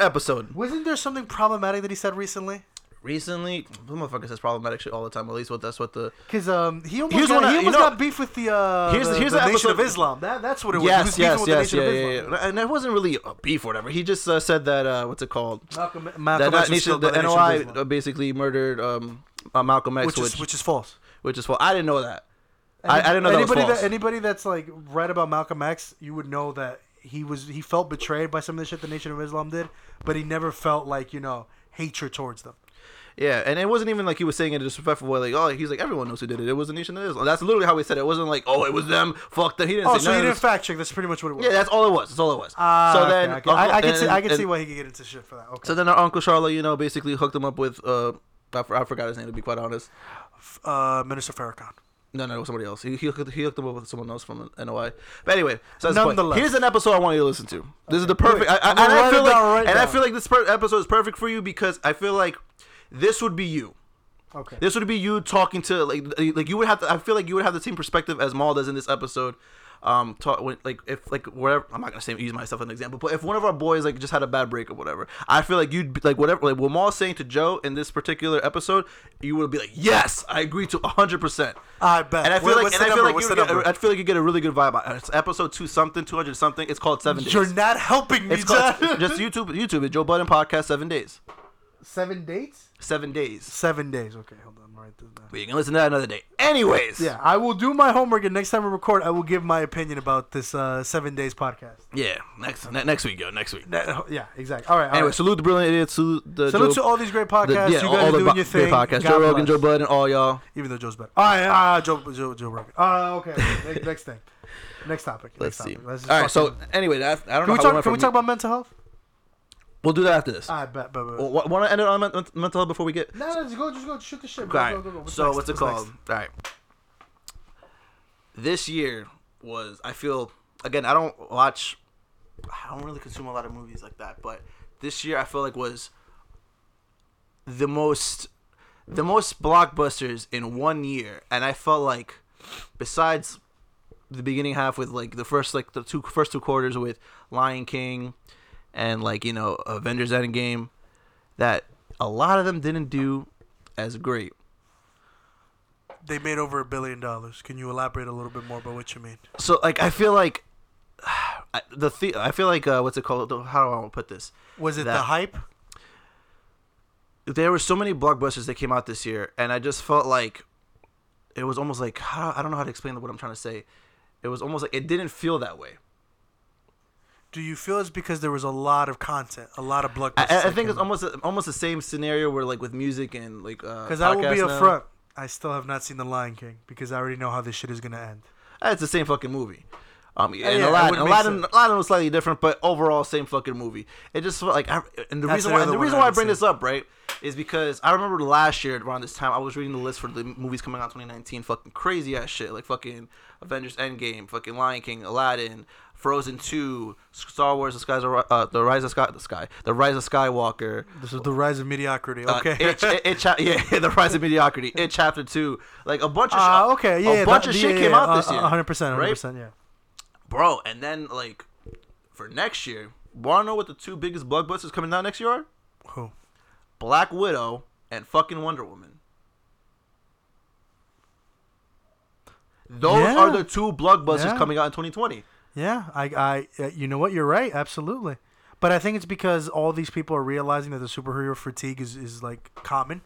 episode. Wasn't there something problematic that he said recently? Recently, the motherfucker says problematic shit all the time. At least that's what. Because he almost got beef with the. Here's the Nation of Islam. That's what it was. Yes. And that wasn't really a beef or whatever. He just said that what's it called? Malcolm X. The NOI basically murdered Malcolm X, which is false. I didn't know that. I didn't know that was false. Anybody that's like read about Malcolm X, you would know that he felt betrayed by some of the shit the Nation of Islam did, but he never felt like, you know, hatred towards them. Yeah, and it wasn't even like he was saying it in a disrespectful way. Like, oh, he's like, everyone knows who did it. It was the Nation of Islam. That's literally how he said it. It wasn't like, oh, it was them. Fuck them. He didn't. Oh, say so he didn't fact check. That's pretty much what it was. Yeah, that's all it was. So then I can see why he could get into shit for that. Okay. So then our Uncle Charlotte, you know, basically hooked him up with I forgot his name to be quite honest. Minister Farrakhan. No, it was somebody else. He hooked them up with someone else from NOI. But anyway, so that's the point. Here's an episode I want you to listen to. This is the perfect. I feel like this episode is perfect for you because I feel like this would be you. Okay. This would be you talking to like you would have to. I feel like you would have the same perspective as Maul does in this episode. I'm not gonna say use myself as an example, but if one of our boys like just had a bad break or whatever, I feel like you'd be like whatever like what Maul's saying to Joe in this particular episode, you would be like, yes, I agree to 100%. I bet. And I feel like you get a really good vibe out. It's episode 200 something. It's called 7 Days. You're not helping me. It's called, just YouTube. It's Joe Budden podcast 7 days. 7 dates? 7 days. 7 days. Okay, hold on. Right through that. We can listen to that another day. Anyways. Yeah, I will do my homework, and next time we record, I will give my opinion about this 7 days podcast. Yeah, next week. Yeah, exactly. All right. Anyway, salute the Brilliant Idiots. Salute to all these great podcasts. You guys are doing your thing. Podcasts. Joe Rogan, Joe Budden, all y'all. Even though Joe's better. All right, Joe Rogan. Okay. Next thing. Next topic. Let's see. All right, so anyway, Can we talk about mental health? We'll do that after this. I bet. Want to end it on mental health before we get... No, just go shoot the shit. Bro. Right. Go. What's it called? All right. This year was, I feel... Again, I don't really consume a lot of movies like that, but this year I feel like was the most blockbusters in 1 year, and I felt like, besides the beginning half with like the first two quarters with Lion King and like, you know, Avengers Endgame, that a lot of them didn't do as great. They made over $1 billion. Can you elaborate a little bit more about what you mean? So like, I feel like what's it called? How do I want to put this? Was it the hype? There were so many blockbusters that came out this year, and I just felt like it was almost like, I don't know how to explain what I'm trying to say. It was almost like it didn't feel that way. Do you feel it's because there was a lot of content, a lot of blockbusters? I think it's almost the same scenario where like with music and like because I will be up front, I still have not seen The Lion King because I already know how this shit is gonna end. It's the same fucking movie. And Aladdin was slightly different, but overall same fucking movie. It just felt like, the reason why I bring this up, right, is because I remember last year around this time I was reading the list for the movies coming out in 2019, fucking crazy ass shit like fucking Avengers Endgame, fucking Lion King, Aladdin, Frozen 2, Star Wars: The Rise of Skywalker. This is the Rise of Mediocrity. Okay. The Rise of Mediocrity. It Chapter 2. Like a bunch of shit came out this year. 100%, yeah. Bro, and then like for next year, wanna know what the two biggest blockbusters coming out next year are? Who? Black Widow and fucking Wonder Woman. Those are the two blockbusters coming out in 2020. Yeah, I you know what? You're right, absolutely. But I think it's because all these people are realizing that the superhero fatigue is like common.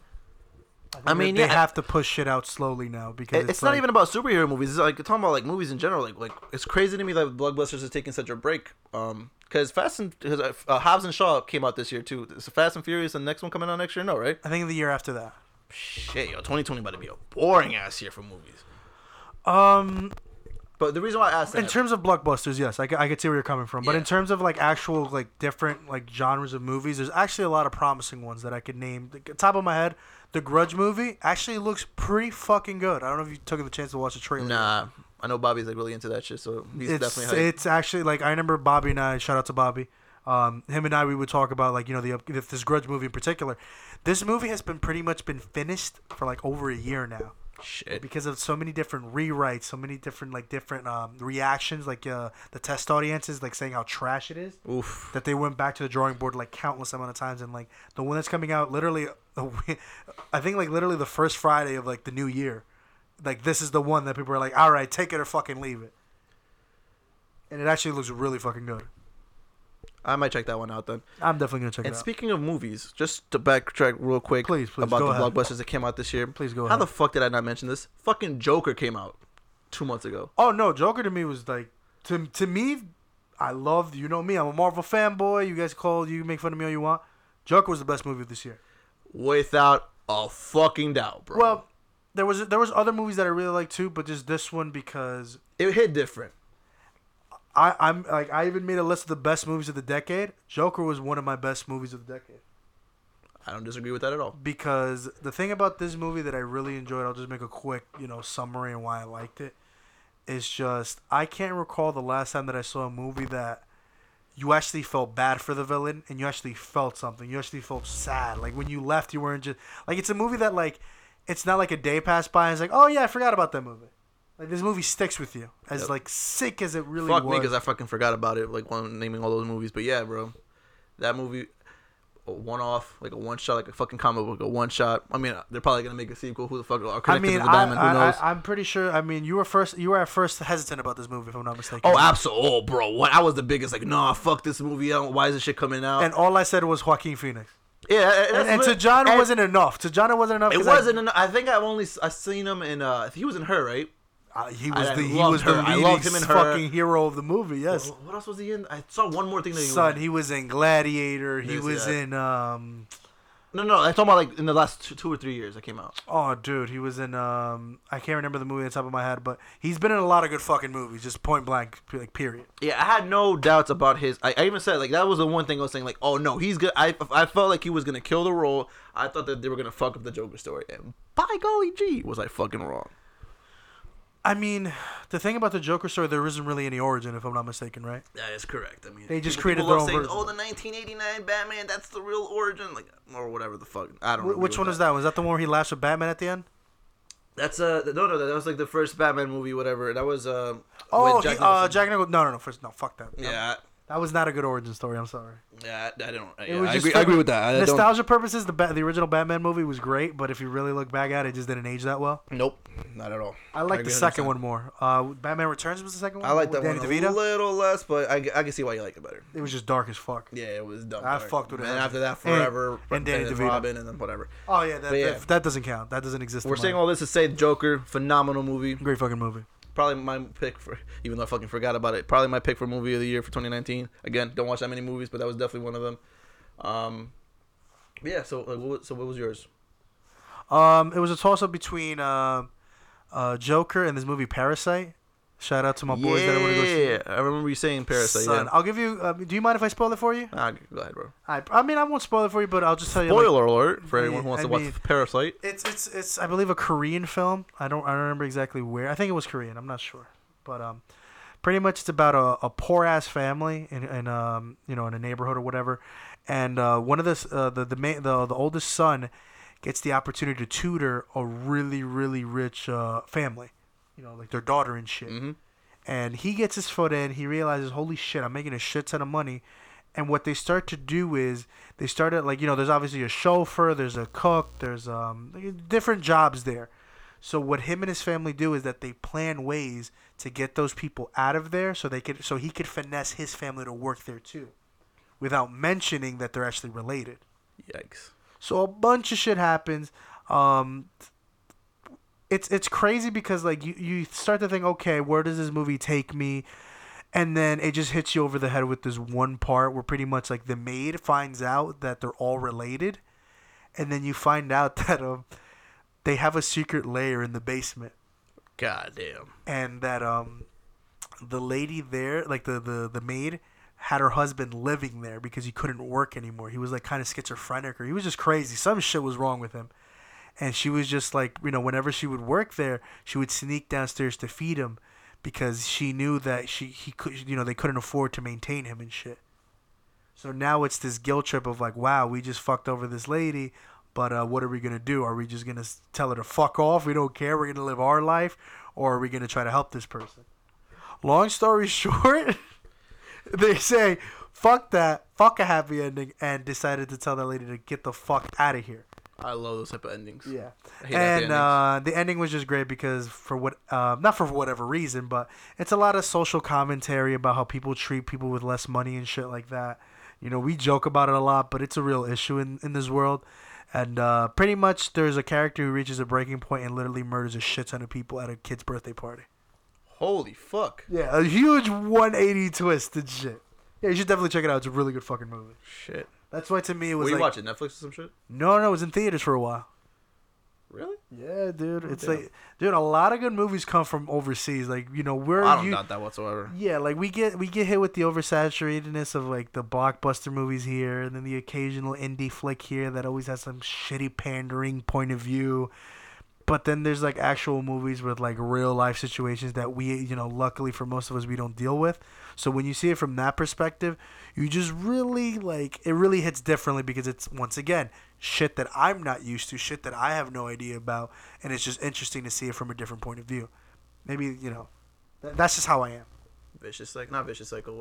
I mean, they have to push shit out slowly now because it's not like, even about superhero movies. It's like talking about like movies in general. Like it's crazy to me that blockbusters are taking such a break. Because Hobbs and Shaw came out this year too. Is Fast and Furious the next one coming out next year? No, right? I think the year after that. Shit, yo, 2020 about to be a boring ass year for movies. But the reason why I asked that... In terms of blockbusters, yes, I could see where you're coming from. Yeah. But in terms of, like, actual, like, different, like, genres of movies, there's actually a lot of promising ones that I could name. The top of my head, The Grudge movie actually looks pretty fucking good. I don't know if you took the chance to watch the trailer. Nah. I know Bobby's, like, really into that shit, so he's definitely hyped. It's actually, like, I remember Bobby and I, shout out to Bobby, him and I, we would talk about, like, you know, this Grudge movie in particular. This movie has been pretty much been finished for, like, over a year now. Shit. Because of so many different rewrites, so many different like reactions, like the test audiences like saying how trash it is. Oof. That they went back to the drawing board like countless amount of times, and like the one that's coming out literally, I think like literally the first Friday of like the new year, like this is the one that people are like, all right, take it or fucking leave it. And it actually looks really fucking good. I might check that one out then. I'm definitely going to check it out. And speaking of movies, just to backtrack real quick about the blockbusters that came out this year. Please go ahead. How the fuck did I not mention this? Fucking Joker came out 2 months ago. Oh, no. Joker to me was like... To me, I loved... You know me. I'm a Marvel fanboy. You guys call... You make fun of me all you want. Joker was the best movie of this year. Without a fucking doubt, bro. Well, there was other movies that I really liked too, but just this one because... It hit different. I'm like, I even made a list of the best movies of the decade. Joker was one of my best movies of the decade. I don't disagree with that at all. Because the thing about this movie that I really enjoyed, I'll just make a quick, you know, summary and why I liked it. It's just, I can't recall the last time that I saw a movie that you actually felt bad for the villain and you actually felt something. You actually felt sad. Like when you left, you weren't just like, it's a movie that like, it's not like a day passed by and it's like, oh yeah, I forgot about that movie. Like, this movie sticks with you. As, like, sick as it really was. Fuck me, because I fucking forgot about it, like, when naming all those movies. But, yeah, bro. That movie, a one-off, like a one-shot, like a fucking comic book, a one-shot. I mean, they're probably going to make a sequel. Who the fuck are connected to the diamond? Who knows? I'm pretty sure. I mean, you were at first hesitant about this movie, if I'm not mistaken. Oh, absolutely. Oh, bro. I was the biggest, like, nah, fuck this movie. Why is this shit coming out? And all I said was Joaquin Phoenix. Yeah, and Tejana wasn't enough. Tejana wasn't enough. It wasn't enough. I think I seen him in, he was in Her, right? He was the leading fucking hero of the movie. Yes. What else was he in? I saw one more thing that he was in. Son, he was in Gladiator. He was in No, I'm talking about like in the last two or three years that came out. Oh, dude, he was in I can't remember the movie on top of my head, but he's been in a lot of good fucking movies, just point blank, like period. Yeah, I had no doubts about his. I even said like that was the one thing I was saying like, oh no, he's good. I felt like he was gonna kill the role. I thought that they were gonna fuck up the Joker story, and by golly gee, was I fucking wrong. I mean, the thing about the Joker story, there isn't really any origin, if I'm not mistaken, right? That is correct. I mean, they just created their own version. Oh, the 1989 Batman, that's the real origin, like, or whatever the fuck. I don't know. Which one is that? Was that the one where he laughs with Batman at the end? That's no, that was like the first Batman movie, whatever. That was Jack Nicholson. No, fuck that. Yeah. That was not a good origin story. I'm sorry. Yeah, I don't. Yeah, I agree with that. Nostalgia purposes, the original Batman movie was great, but if you really look back at it, it just didn't age that well. Nope, not at all. I like the second one more. Batman Returns was the second one. I like that one a little less, but I can see why you like it better. It was just dark as fuck. Yeah, it was dumb. I fucked with it. And after that, Forever and Danny DeVito, Robin, and then whatever. Oh yeah, that doesn't count. That doesn't exist. We're saying all this to say Joker, phenomenal movie, great fucking movie. Probably my pick for, even though I fucking forgot about it, probably my pick for movie of the year for 2019. Again, don't watch that many movies, but that was definitely one of them. Yeah, so what was yours? It was a toss-up between Joker and this movie Parasite. Shout out to my boys that I want to go see. Yeah, I remember you saying Parasite. Son, yeah. I'll give you... do you mind if I spoil it for you? Go ahead, bro. I mean, I won't spoil it for you, but I'll just tell you... Spoiler alert for anyone who wants to watch Parasite. It's I believe, a Korean film. I don't remember exactly where. I think it was Korean. I'm not sure. But pretty much it's about a poor-ass family in a neighborhood or whatever. And one of the oldest son gets the opportunity to tutor a really, really rich family. You know, like their daughter and shit. Mm-hmm. And he gets his foot in. He realizes, holy shit, I'm making a shit ton of money. And what they start to do is they start at, like, you know, there's obviously a chauffeur, there's a cook, there's different jobs there. So what him and his family do is that they plan ways to get those people out of there so he could finesse his family to work there too, without mentioning that they're actually related. Yikes. So a bunch of shit happens. It's crazy because, like, you start to think, okay, where does this movie take me? And then it just hits you over the head with this one part where pretty much, like, the maid finds out that they're all related. And then you find out that they have a secret lair in the basement. Goddamn. And that the lady there, like the maid, had her husband living there because he couldn't work anymore. He was, like, kind of schizophrenic, or he was just crazy. Some shit was wrong with him. And she was just like, you know, whenever she would work there, she would sneak downstairs to feed him because she knew that he could, you know, they couldn't afford to maintain him and shit. So now it's this guilt trip of like, wow, we just fucked over this lady, but what are we going to do? Are we just going to tell her to fuck off? We don't care. We're going to live our life, or are we going to try to help this person? Long story short, they say, fuck that, fuck a happy ending, and decided to tell that lady to get the fuck out of here. I love those type of endings. Yeah. And the ending was just great because not for whatever reason, but it's a lot of social commentary about how people treat people with less money and shit like that. You know, we joke about it a lot, but it's a real issue in this world. And pretty much there's a character who reaches a breaking point and literally murders a shit ton of people at a kid's birthday party. Holy fuck. Yeah, a huge 180 twist and shit. Yeah, you should definitely check it out. It's a really good fucking movie. Shit. That's why to me it was. Were you watching Netflix or some shit? No, it was in theaters for a while. Really? Yeah, dude. It's a lot of good movies come from overseas. Like, you know, I don't doubt that whatsoever. Yeah, like we get hit with the oversaturatedness of like the blockbuster movies here, and then the occasional indie flick here that always has some shitty pandering point of view. But then there's like actual movies with like real life situations that we, you know, luckily for most of us, we don't deal with. So when you see it from that perspective, you just really like, it really hits differently because it's, once again, shit that I'm not used to, shit that I have no idea about. And it's just interesting to see it from a different point of view. Maybe, you know, that's just how I am. Vicious cycle.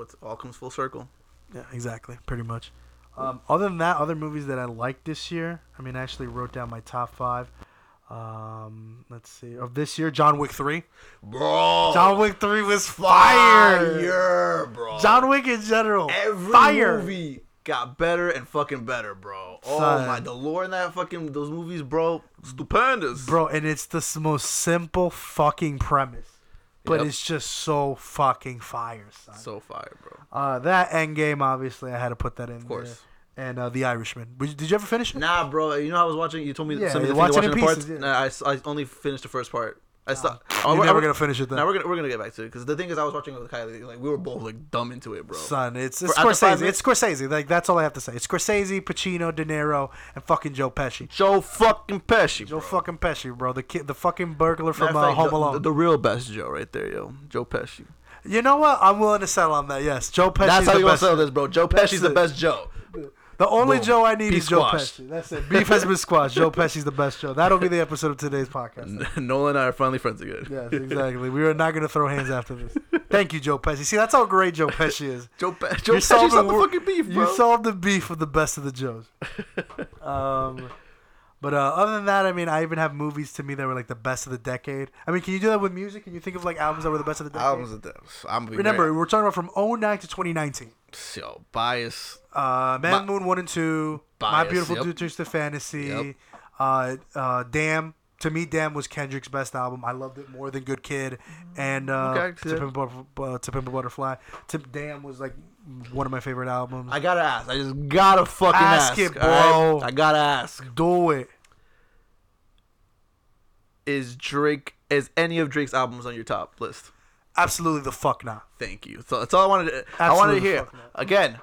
It all comes full circle. Yeah, exactly. Pretty much. Other than that, other movies that I liked this year, I mean, I actually wrote down my top 5. Let's see. Of this year, John Wick 3. Bro. John Wick 3 was fire, bro. John Wick in general. Every movie got better and fucking better, bro. Oh, son. My. The lore in that fucking, those movies, bro. Stupendous. Bro, and it's the most simple fucking premise. But it's just so fucking fire, son. So fire, bro. That Endgame, obviously, I had to put that in. Of course. There. And The Irishman. Did you ever finish it? Nah, bro. You know, I was watching. You told me some of the parts. Yeah. I only finished the first part. I stopped. We're gonna finish it then. No, we're gonna get back to it because the thing is, I was watching it with Kylie. Like we were both like dumb into it, bro. Son, it's Scorsese. It's Scorsese. Like that's all I have to say. It's Scorsese, Pacino, De Niro, and fucking Joe Pesci. Joe fucking Pesci, bro. The kid, the fucking burglar from Home Alone. The real best Joe, right there, yo. Joe Pesci. You know what? I'm willing to settle on that. Yes, Joe Pesci. That's how you gonna settle this, bro. Joe Pesci's the best Joe. The only Joe I need is Joe Pesci. That's it. Beef has been squashed. Joe Pesci's the best Joe. That'll be the episode of today's podcast. Nolan and I are finally friends again. Yes, exactly. We are not going to throw hands after this. Thank you, Joe Pesci. See, that's how great Joe Pesci is. Joe Pesci's not the fucking beef, bro. You solved the beef of the best of the Joes. But other than that, I mean, I even have movies to me that were like the best of the decade. I mean, can you do that with music? Can you think of like albums that were the best of the decade? Remember, we're talking about from 2009 to 2019. Yo, Bias. Man, Moon 1 and 2. Bias, My Beautiful Duchess to Fantasy. Yep. Damn. To me, Damn was Kendrick's best album. I loved it more than Good Kid. And To Pimp a Butterfly. Damn was like one of my favorite albums. I gotta ask. I just gotta fucking ask. Ask it, bro. I gotta ask. Do it. Is any of Drake's albums on your top list? Absolutely the fuck not. Thank you. So that's all I wanted to hear. Again,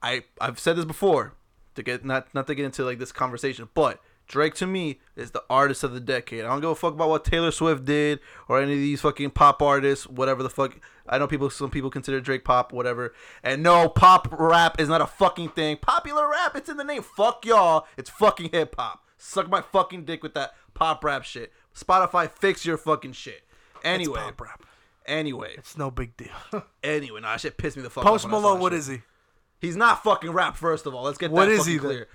I've said this before to get not to get into like this conversation, but Drake to me is the artist of the decade. I don't give a fuck about what Taylor Swift did or any of these fucking pop artists, whatever the fuck. I know some people consider Drake pop, whatever. And no, pop rap is not a fucking thing. Popular rap, it's in the name. Fuck y'all. It's fucking hip hop. Suck my fucking dick with that pop rap shit. Spotify, fix your fucking shit. Anyway. It's pop rap. Anyway, it's no big deal. Anyway, that shit pissed me the fuck off. Post Malone, what is he? He's not fucking rap. First of all, let's get that fucking clear.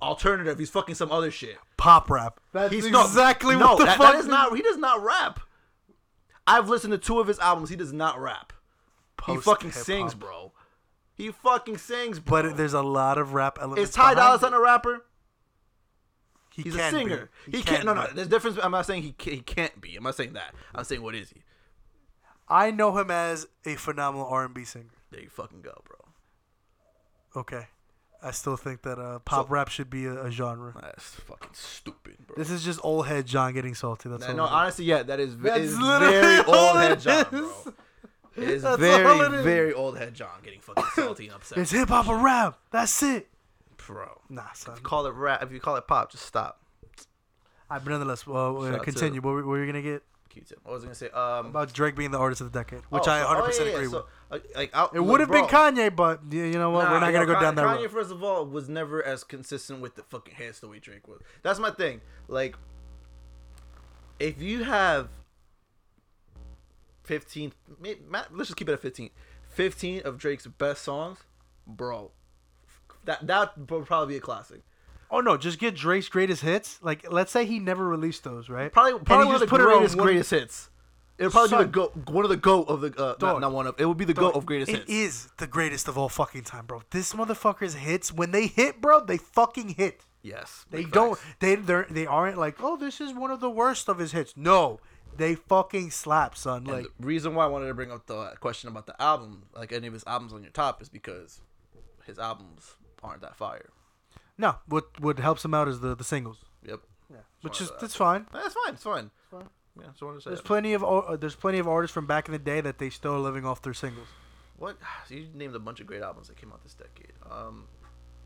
Alternative, he's fucking some other shit. Pop rap. That's exactly what the fuck. That is not. He does not rap. I've listened to two of his albums. He does not rap. He fucking sings, bro. He fucking sings, bro. But there's a lot of rap elements. Is Ty Dolla $ign a rapper? He's a singer. He can't. No. There's difference. I'm not saying he can't be. I'm not saying that. I'm saying what is he? I know him as a phenomenal R&B singer. There you fucking go, bro. Okay. I still think that pop rap should be a genre. That's fucking stupid, bro. This is just old head John getting salty. That's all. No, honestly, yeah, that is very old head John, bro. It is very old head John getting fucking salty and upset. It's hip-hop or rap. That's it. Bro. Nah, son. If you call it rap, if you call it pop, just stop. All right, but nonetheless, well, continue. What were you going to get? What was I gonna say? About Drake being the artist of the decade, which I 100% agree with. So, it would have been Kanye, but you know what? We're not gonna go down that road. Kanye, first of all, was never as consistent with the fucking hits the way Drake was. That's my thing. Like, if you have 15, let's just keep it at 15. 15 of Drake's best songs, bro. That would probably be a classic. Oh no! Just get Drake's greatest hits. Like, let's say he never released those, right? Probably one of the greatest hits. It'll probably be It would be the goat of greatest hits. It is the greatest of all fucking time, bro. This motherfucker's hits when they hit, bro. They fucking hit. Yes. They don't. They aren't like, oh, this is one of the worst of his hits. No, they fucking slap, son. And like, the reason why I wanted to bring up the question about the album, like any of his albums on your top, is because his albums aren't that fire. No, what helps him out is the singles. Yep. Yeah. Which is that's fine. That's fine. It's fine. It's fine. Yeah, just wanted to say that. There's plenty of artists from back in the day that they still are living off their singles. What? So you named a bunch of great albums that came out this decade.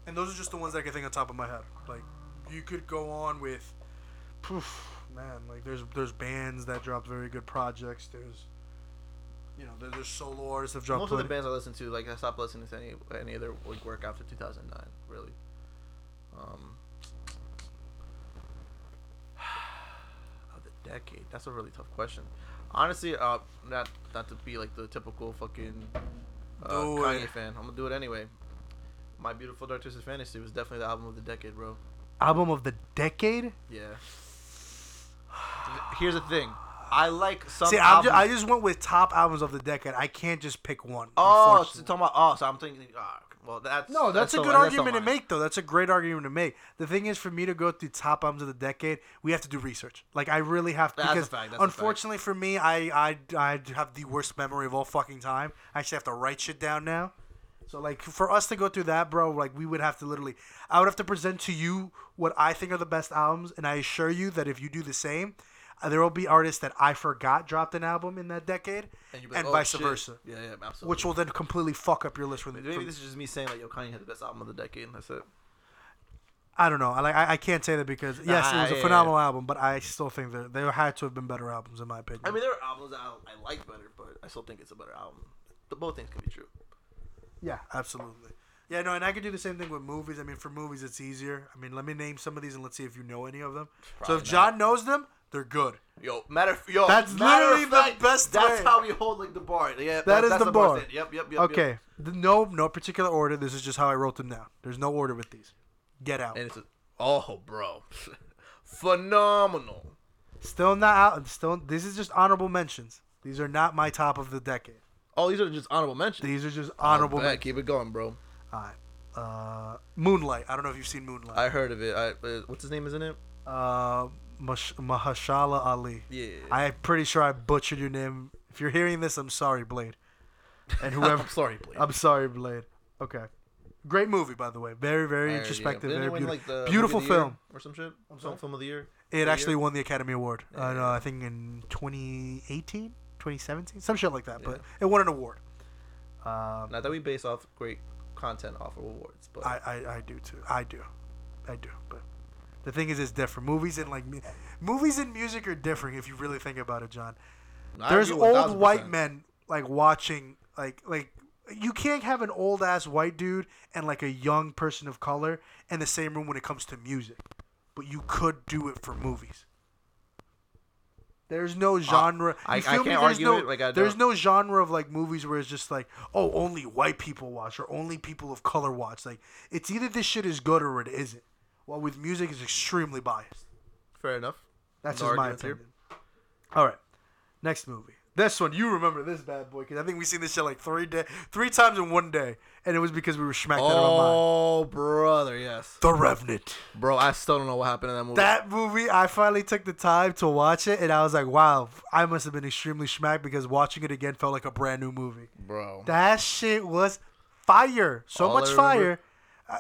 And those are just the ones that I can think on top of my head. Like, you could go on with, man. Like, there's bands that drop very good projects. There's, you know, there's solo artists that drop. Most of the bands I listen to, like, I stopped listening to any of their work after 2009. Really. Of the decade. That's a really tough question. Honestly, not to be like the typical fucking Kanye fan. I'm gonna do it anyway. My Beautiful Dark Twisted Fantasy was definitely the album of the decade, bro. Album of the decade? Yeah. Here's the thing. I like some. See, I just went with top albums of the decade. I can't just pick one. Oh, so talking about. Oh, so I'm thinking. Well, that's a good argument to make, though. That's a great argument to make. The thing is, for me to go through top albums of the decade, we have to do research. Like, I really have to. Because unfortunately for me, I have the worst memory of all fucking time. I actually have to write shit down now. So, like, for us to go through that, bro, like, we would have to I would have to present to you what I think are the best albums, and I assure you that if you do the same, there will be artists that I forgot dropped an album in that decade, and oh, vice versa. Yeah, yeah, absolutely. Which will then completely fuck up your list. Maybe this is just me saying like, yo, Kanye had the best album of the decade, and that's it. I don't know. I can't say that because yes, it was a phenomenal album, but I still think that there had to have been better albums in my opinion. I mean, there are albums that I like better, but I still think it's a better album. But both things can be true. Yeah, absolutely. Yeah, no, and I could do the same thing with movies. I mean, for movies, it's easier. I mean, let me name some of these and let's see if you know any of them. Probably so if John knows them, they're good. That's literally the best. That's how we hold like the bar. Yeah, that's the bar. Yep. Okay, no particular order. This is just how I wrote them down. There's no order with these. Get Out. And it's bro, phenomenal. Still not out. Still, this is just honorable mentions. These are not my top of the decade. Oh, these are just honorable mentions. These are just honorable mentions. Keep it going, bro. All right. Moonlight. I don't know if you've seen Moonlight. I heard of it. What's his name is in it? Mahershala Ali. Yeah. I'm pretty sure I butchered your name. If you're hearing this, I'm sorry, Blade. And whoever. I'm sorry, Blade. Okay. Great movie, by the way. Very, very introspective. Very beautiful. Like beautiful film. Or some shit? I'm sorry? Film of the year? It actually won the Academy Award. Yeah. No, I think in 2018, 2017? Some shit like that. Yeah. But it won an award. Not that we base off great content off of awards. But I do, too. I do. But the thing is, it's different. Movies and music are different if you really think about it, John. There's old white men, like, watching, like... You can't have an old ass white dude and like a young person of color in the same room when it comes to music, but you could do it for movies. There's no genre. I can't argue it. There's no genre of like movies where it's just like, oh, only white people watch or only people of color watch. Like, it's either this shit is good or it isn't. While with music, it's extremely biased. Fair enough. That's just my opinion. All right, next movie. This one, you remember this bad boy, because I think we seen this shit like three times in one day, and it was because we were smacked out of our mind. Oh, brother, yes. The Revenant. Bro, I still don't know what happened in that movie. That movie, I finally took the time to watch it, and I was like, wow, I must have been extremely smacked, because watching it again felt like a brand new movie. Bro. That shit was fire. So much fire.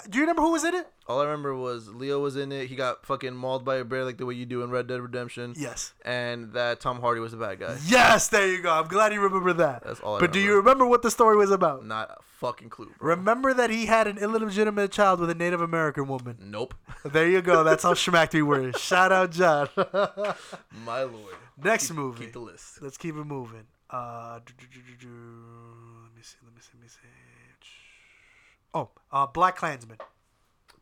Do you remember who was in it? All I remember was Leo was in it. He got fucking mauled by a bear like the way you do in Red Dead Redemption. Yes. And that Tom Hardy was the bad guy. Yes, there you go. I'm glad you remember that. That's all I remember. But do you remember what the story was about? Not a fucking clue, bro. Remember that he had an illegitimate child with a Native American woman? Nope. There you go. That's how schmacked we were. Shout out, John. My lord. Next movie. Keep the list. Let's keep it moving. Let me see. Oh, BlacKkKlansman.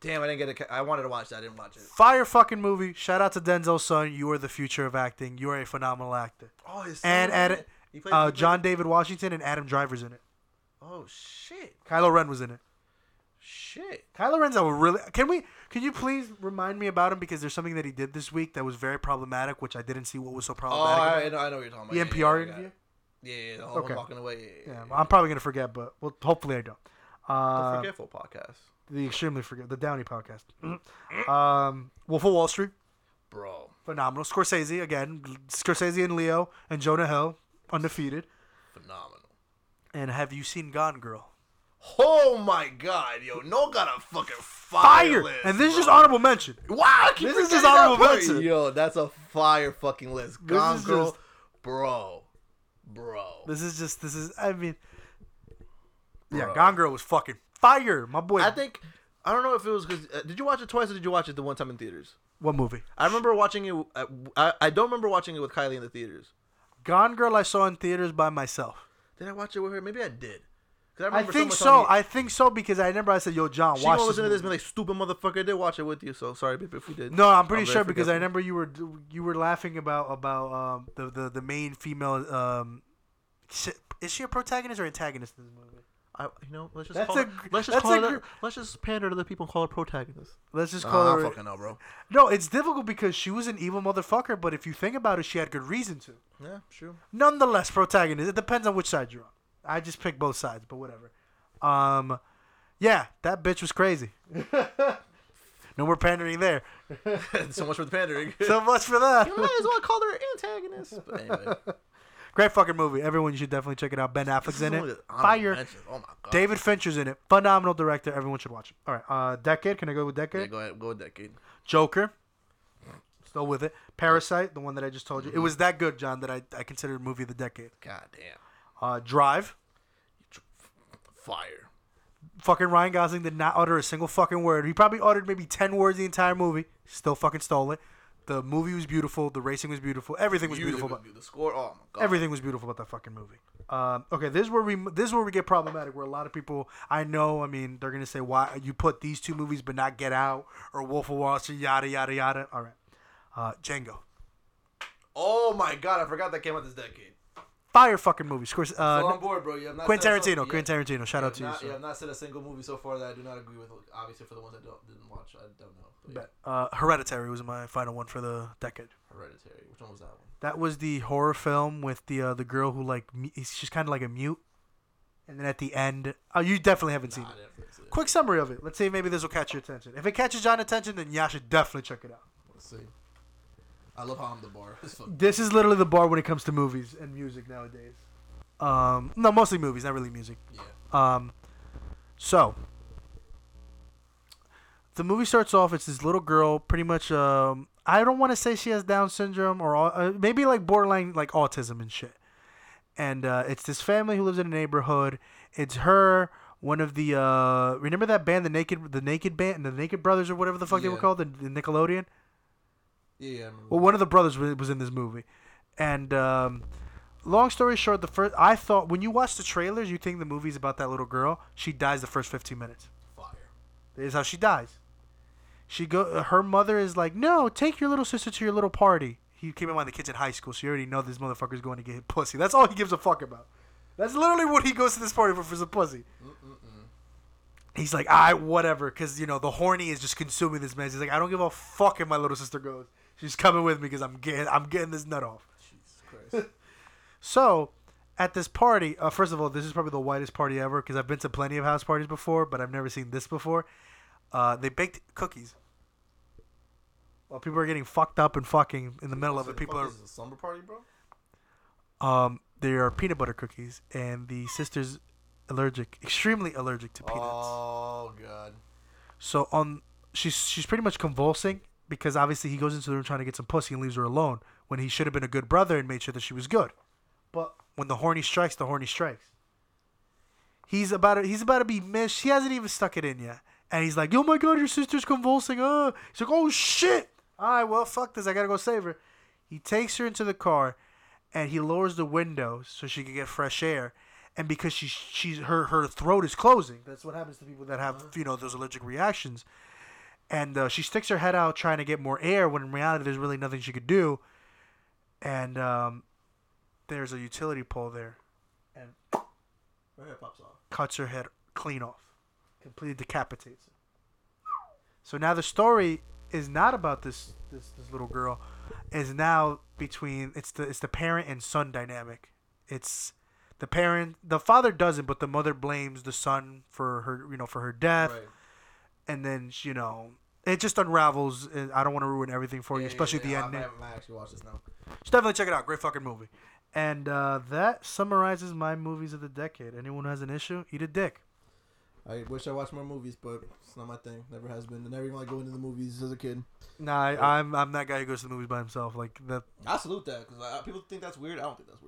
Damn, I didn't get it. I wanted to watch that. I didn't watch it. Fire fucking movie. Shout out to Denzel's son. You are the future of acting. You are a phenomenal actor. Oh, his son. And John David Washington and Adam Driver's in it. Oh, shit. Kylo Ren was in it. Shit. Kylo Ren's a really... Can you please remind me about him? Because there's something that he did this week that was very problematic, which I didn't see what was so problematic. Oh, I know what you're talking about. The NPR interview? Yeah, the whole one walking away. Yeah. I'm probably going to forget, but hopefully I don't. The Forgetful Podcast. The Extremely Forgetful. The Downey Podcast. Wolf of Wall Street. Bro. Phenomenal. Scorsese, again. Scorsese and Leo and Jonah Hill. Undefeated. Phenomenal. And have you seen Gone Girl? Oh, my God, yo. No got a fucking fire list. And this is just honorable mention. Wow. This is just honorable mention. Yo, that's a fire fucking list. Gone Girl. Just, bro. Yeah, Gone Girl was fucking fire, my boy. I don't know if it was because... did you watch it twice or did you watch it the one time in theaters? What movie? I remember watching it... I don't remember watching it with Kylie in the theaters. Gone Girl I saw in theaters by myself. Did I watch it with her? Maybe I did. I think so because I remember I said, yo, John, watch this. She won't listen to this and be like, stupid motherfucker, I did watch it with you, so sorry, babe, if we did. No, I'm pretty sure because I remember you were laughing about the main female... is she a protagonist or antagonist in this movie? Let's just pander to the people and call her protagonist. Let's just call her. I fucking know, bro. No, it's difficult because she was an evil motherfucker, but if you think about it, she had good reason to. Yeah, sure. Nonetheless, protagonist. It depends on which side you're on. I just pick both sides, but whatever. Yeah, that bitch was crazy. No more pandering there. So much for the pandering. So much for that. You might as well call her antagonist. But anyway. Great fucking movie. Everyone, you should definitely check it out. Ben Affleck's in it. Fire. Oh my God. David Fincher's in it. Phenomenal director. Everyone should watch it. All right. Decade. Can I go with decade? Yeah, go ahead. Go with decade. Joker. Still with it. Parasite, the one that I just told you. It was that good, John, that I considered movie of the decade. Goddamn. Drive. Fire. Fucking Ryan Gosling did not utter a single fucking word. He probably uttered maybe 10 words the entire movie. Still fucking stole it. The movie was beautiful. The racing was beautiful. Everything was beautiful. But the score, oh my god, everything was beautiful about that fucking movie. Okay, this is where we get problematic. Where a lot of people, I know, I mean, they're gonna say, why you put these two movies but not Get Out or Wolf of Wall Street, yada yada yada. All right, Django. Oh my god, I forgot that came out this decade. Fire fucking movie. Scorsese. So on board, bro. You have not Quentin Tarantino. Shout out to you. Yeah, I've not said a single movie so far that I do not agree with. Obviously, for the ones that didn't watch, I don't know. But, Hereditary was my final one for the decade. Hereditary. Which one was that one? That was the horror film with the girl who she's kind of like a mute, and then at the end, you definitely haven't seen it. Quick summary of it. Let's see if maybe this will catch your attention. If it catches John's attention, then y'all should definitely check it out. Let's see. I love how I'm the bar. This is literally the bar when it comes to movies and music nowadays. No, mostly movies, not really music. Yeah. So the movie starts off. It's this little girl, pretty much. I don't want to say she has Down syndrome or maybe like borderline like autism and shit. And it's this family who lives in a neighborhood. It's her, one of the remember that band, the Naked Band, the Naked Brothers or whatever the fuck they were called, the Nickelodeon. Yeah, I remember. Well, one of the brothers was in this movie, and long story short, I thought when you watch the trailers, you think the movie's about that little girl. She dies the first 15 minutes. Fire. That is how she dies. Her mother is like, "No, take your little sister to your little party." He came in mind the kids in high school, so you already know this motherfucker's going to get hit pussy. That's all he gives a fuck about. That's literally what he goes to this party for some pussy. He's like, whatever, because you know the horny is just consuming this man. He's like, I don't give a fuck if my little sister goes. She's coming with me because I'm getting this nut off. Jesus Christ. So, at this party, first of all, this is probably the whitest party ever because I've been to plenty of house parties before, but I've never seen this before. They baked cookies. While people are getting fucked up and fucking in the middle of it, people are. Is this a slumber party, bro? They are peanut butter cookies, and the sister's extremely allergic to peanuts. Oh god. So she's pretty much convulsing. Because obviously he goes into the room trying to get some pussy and leaves her alone when he should have been a good brother and made sure that she was good. But when the horny strikes, the horny strikes. He's about to be missed. He hasn't even stuck it in yet. And he's like, oh my god, your sister's convulsing. He's like, oh shit. All right, well, fuck this. I got to go save her. He takes her into the car and he lowers the window so she can get fresh air. And because her throat is closing. That's what happens to people that have, those allergic reactions. And she sticks her head out trying to get more air when in reality there's really nothing she could do. And there's a utility pole there. And her head pops off. Cuts her head clean off. Completely decapitates her. So now the story is not about this little girl. It's now it's the parent and son dynamic. It's the parent, the father doesn't, but the mother blames the son for her, for her death. Right. And then, it just unravels. I don't want to ruin everything for you, especially at the end. I actually watched this now. Just definitely check it out. Great fucking movie. And that summarizes my movies of the decade. Anyone who has an issue, eat a dick. I wish I watched more movies, but it's not my thing. Never has been. I never even like going to the movies as a kid. Nah, I'm that guy who goes to the movies by himself. Like that. I salute that because people think that's weird. I don't think that's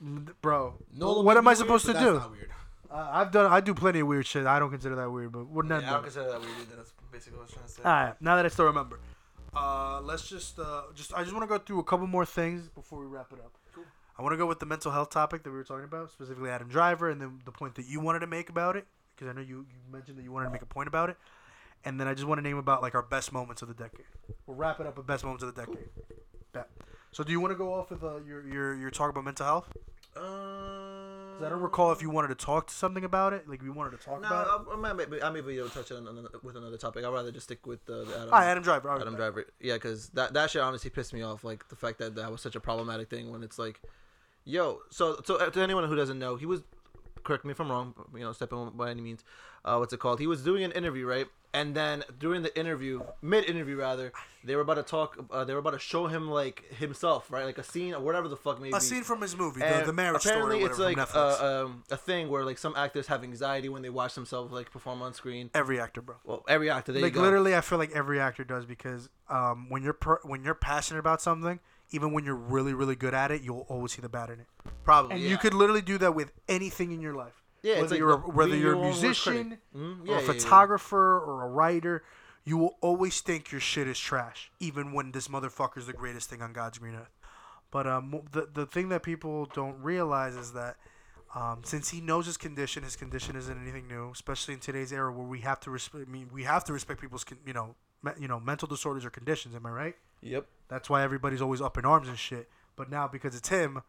weird. What am I supposed to do? That's not weird. I do plenty of weird shit. I don't consider that weird, but we're not. I don't consider that weird either. That's basically what I was trying to say. All right, now that I still remember, let's I just want to go through a couple more things before we wrap it up. Cool. I want to go with the mental health topic that we were talking about, specifically Adam Driver, and then the point that you wanted to make about it, because I know you mentioned that you wanted to make a point about it, and then I just want to name about like our best moments of the decade. We'll wrap it up with best moments of the decade. Cool. So do you want to go off with your talk about mental health? I don't recall if you wanted to talk to something about it. Like, we wanted to talk about it. I may be able to touch on with another topic. I'd rather just stick with the Adam. Adam Driver. Yeah, because that shit honestly pissed me off. Like, the fact that was such a problematic thing when it's like, yo. So to anyone who doesn't know, he was, correct me if I'm wrong, stepping by any means. He was doing an interview, right? And then during the interview, mid-interview rather, they were about to talk. They were about to show him like himself, right? Like a scene or whatever the fuck maybe. A scene from his movie, the marriage story. Apparently, it's like a thing where like some actors have anxiety when they watch themselves like perform on screen. Every actor, bro. Well, every actor. There like you go. Literally, I feel like every actor does because when you're passionate about something, even when you're really really good at it, you'll always see the bad in it. Probably. And you could literally do that with anything in your life. Yeah, whether, it's like whether you're a musician or a photographer or a writer, you will always think your shit is trash, even when this motherfucker's the greatest thing on God's green earth. But the thing that people don't realize is that since he knows his condition isn't anything new, especially in today's era where we have to respect. I mean, we have to respect people's mental disorders or conditions. Am I right? Yep. That's why everybody's always up in arms and shit. But now because it's him.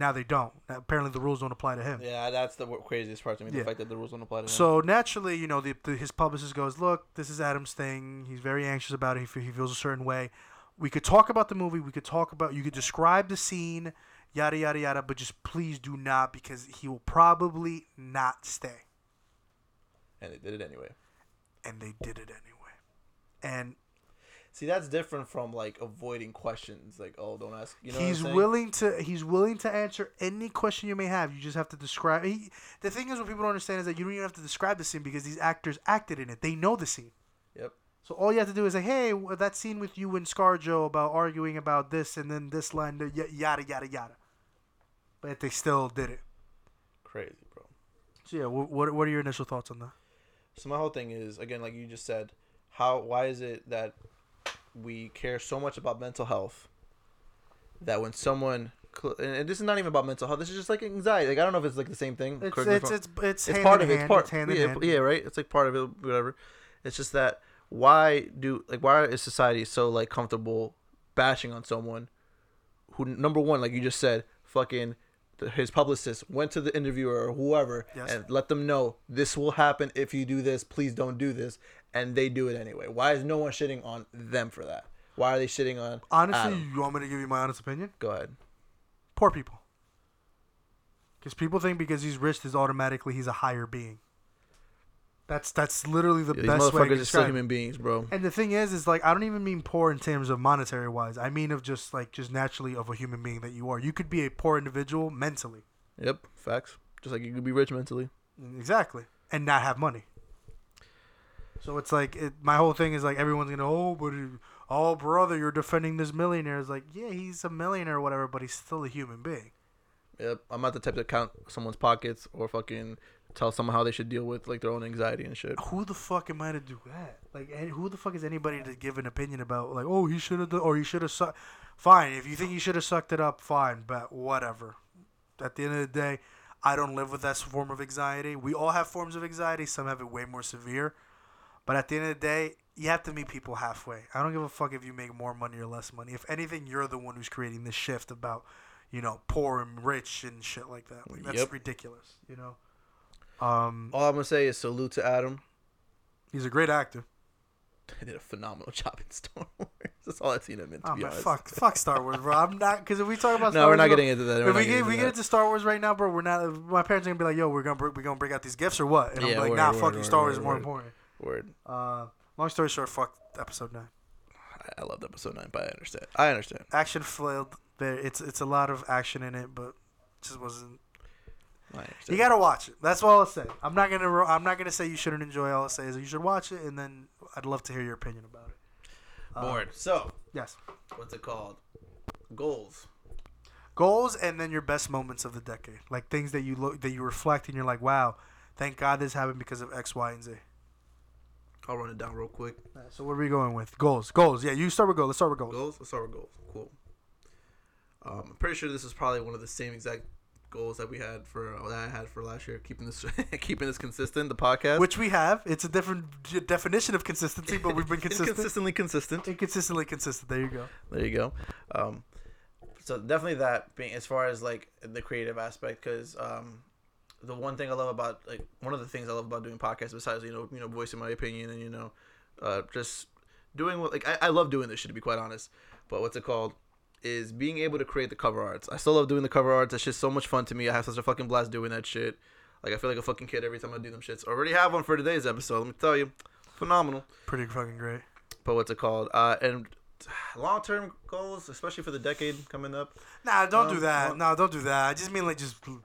Now they don't. Apparently, the rules don't apply to him. Yeah, that's the craziest part to me, the fact that the rules don't apply to him. So, naturally, you know, his publicist goes, look, this is Adam's thing. He's very anxious about it. He feels a certain way. We could talk about the movie. You could describe the scene, yada, yada, yada, but just please do not because he will probably not stay. And they did it anyway. And... see, that's different from like avoiding questions. Like, oh, don't ask. You know, He's willing to answer any question you may have. You just have to describe. The thing is, what people don't understand is that you don't even have to describe the scene because these actors acted in it. They know the scene. Yep. So all you have to do is say, "Hey, that scene with you and ScarJo about arguing about this, and then this line, yada yada yada." But they still did it. Crazy, bro. So yeah, what are your initial thoughts on that? So my whole thing is again, like you just said, why is it that we care so much about mental health that when someone and this is not even about mental health, this is just like anxiety. Like I don't know if it's like the same thing. It's part of it. It's part, right? It's like part of it. Whatever. It's just that why is society so like comfortable bashing on someone who number one, like you just said, fucking his publicist went to the interviewer or whoever and let them know this will happen if you do this. Please don't do this. And they do it anyway. Why is no one shitting on them for that? Why are they shitting on... Honestly, you want me to give you my honest opinion? Go ahead. Poor people. Because people think because he's rich, he's a higher being. That's literally the best way to describe it. These motherfuckers are still human beings, bro. And the thing is like, I don't even mean poor in terms of monetary-wise. I mean of just naturally of a human being that you are. You could be a poor individual mentally. Yep, facts. Just like you could be rich mentally. Exactly. And not have money. So it's like my whole thing is like everyone's gonna brother, you're defending this millionaire. It's like he's a millionaire or whatever, but he's still a human being. Yep, I'm not the type to count someone's pockets or fucking tell someone how they should deal with like their own anxiety and shit. Who the fuck am I to do that? Like, who the fuck is anybody to give an opinion about? Like, oh, he should have done or he should have sucked. Fine, if you think you should have sucked it up, fine, but whatever. At the end of the day, I don't live with that form of anxiety. We all have forms of anxiety. Some have it way more severe. But at the end of the day, you have to meet people halfway. I don't give a fuck if you make more money or less money. If anything, you're the one who's creating this shift about, poor and rich and shit like that. Like, that's ridiculous, All I'm going to say is salute to Adam. He's a great actor. They did a phenomenal job in Star Wars. That's all I've seen him in, to be honest. Fuck Star Wars, bro. I'm not... Because if we talk about Star Wars... No, we're not getting into that. If we get into Star Wars right now, bro, we're not... My parents are going to be like, yo, we're gonna bring out these gifts or what? And I'm like, nah, fucking Star Wars is more important. Word. Long story short, fuck episode 9. I loved episode 9, but I understand. Action flailed there. It's a lot of action in it, but it just wasn't. You gotta watch it. That's all I'll say. I'm not gonna say you shouldn't enjoy. All I'll say is you should watch it, and then I'd love to hear your opinion about it. Bored. So yes. What's it called? Goals, and then your best moments of the decade, like things that you reflect, and you're like, wow, thank God this happened because of X, Y, and Z. I'll run it down real quick. All right, so what are we going with? Goals. Yeah, you start with goals. Let's start with goals. Cool. I'm pretty sure this is probably one of the same exact goals that we had that I had for last year. Keeping this consistent, the podcast, which we have. It's a different definition of consistency, but we've been consistent. Inconsistently consistent. There you go. So definitely that being as far as like the creative aspect, because the one thing I love about one of the things I love about doing podcasts, besides voicing my opinion and just doing what I love doing this shit, to be quite honest. But what's it called is being able to create the cover arts. I still love doing the cover arts. That shit's so much fun to me. I have such a fucking blast doing that shit. Like I feel like a fucking kid every time I do them shits. I already have one for today's episode. Let me tell you, phenomenal. Pretty fucking great. But what's it called? And long-term goals, especially for the decade coming up. Nah, don't do that. No, don't do that. I just mean like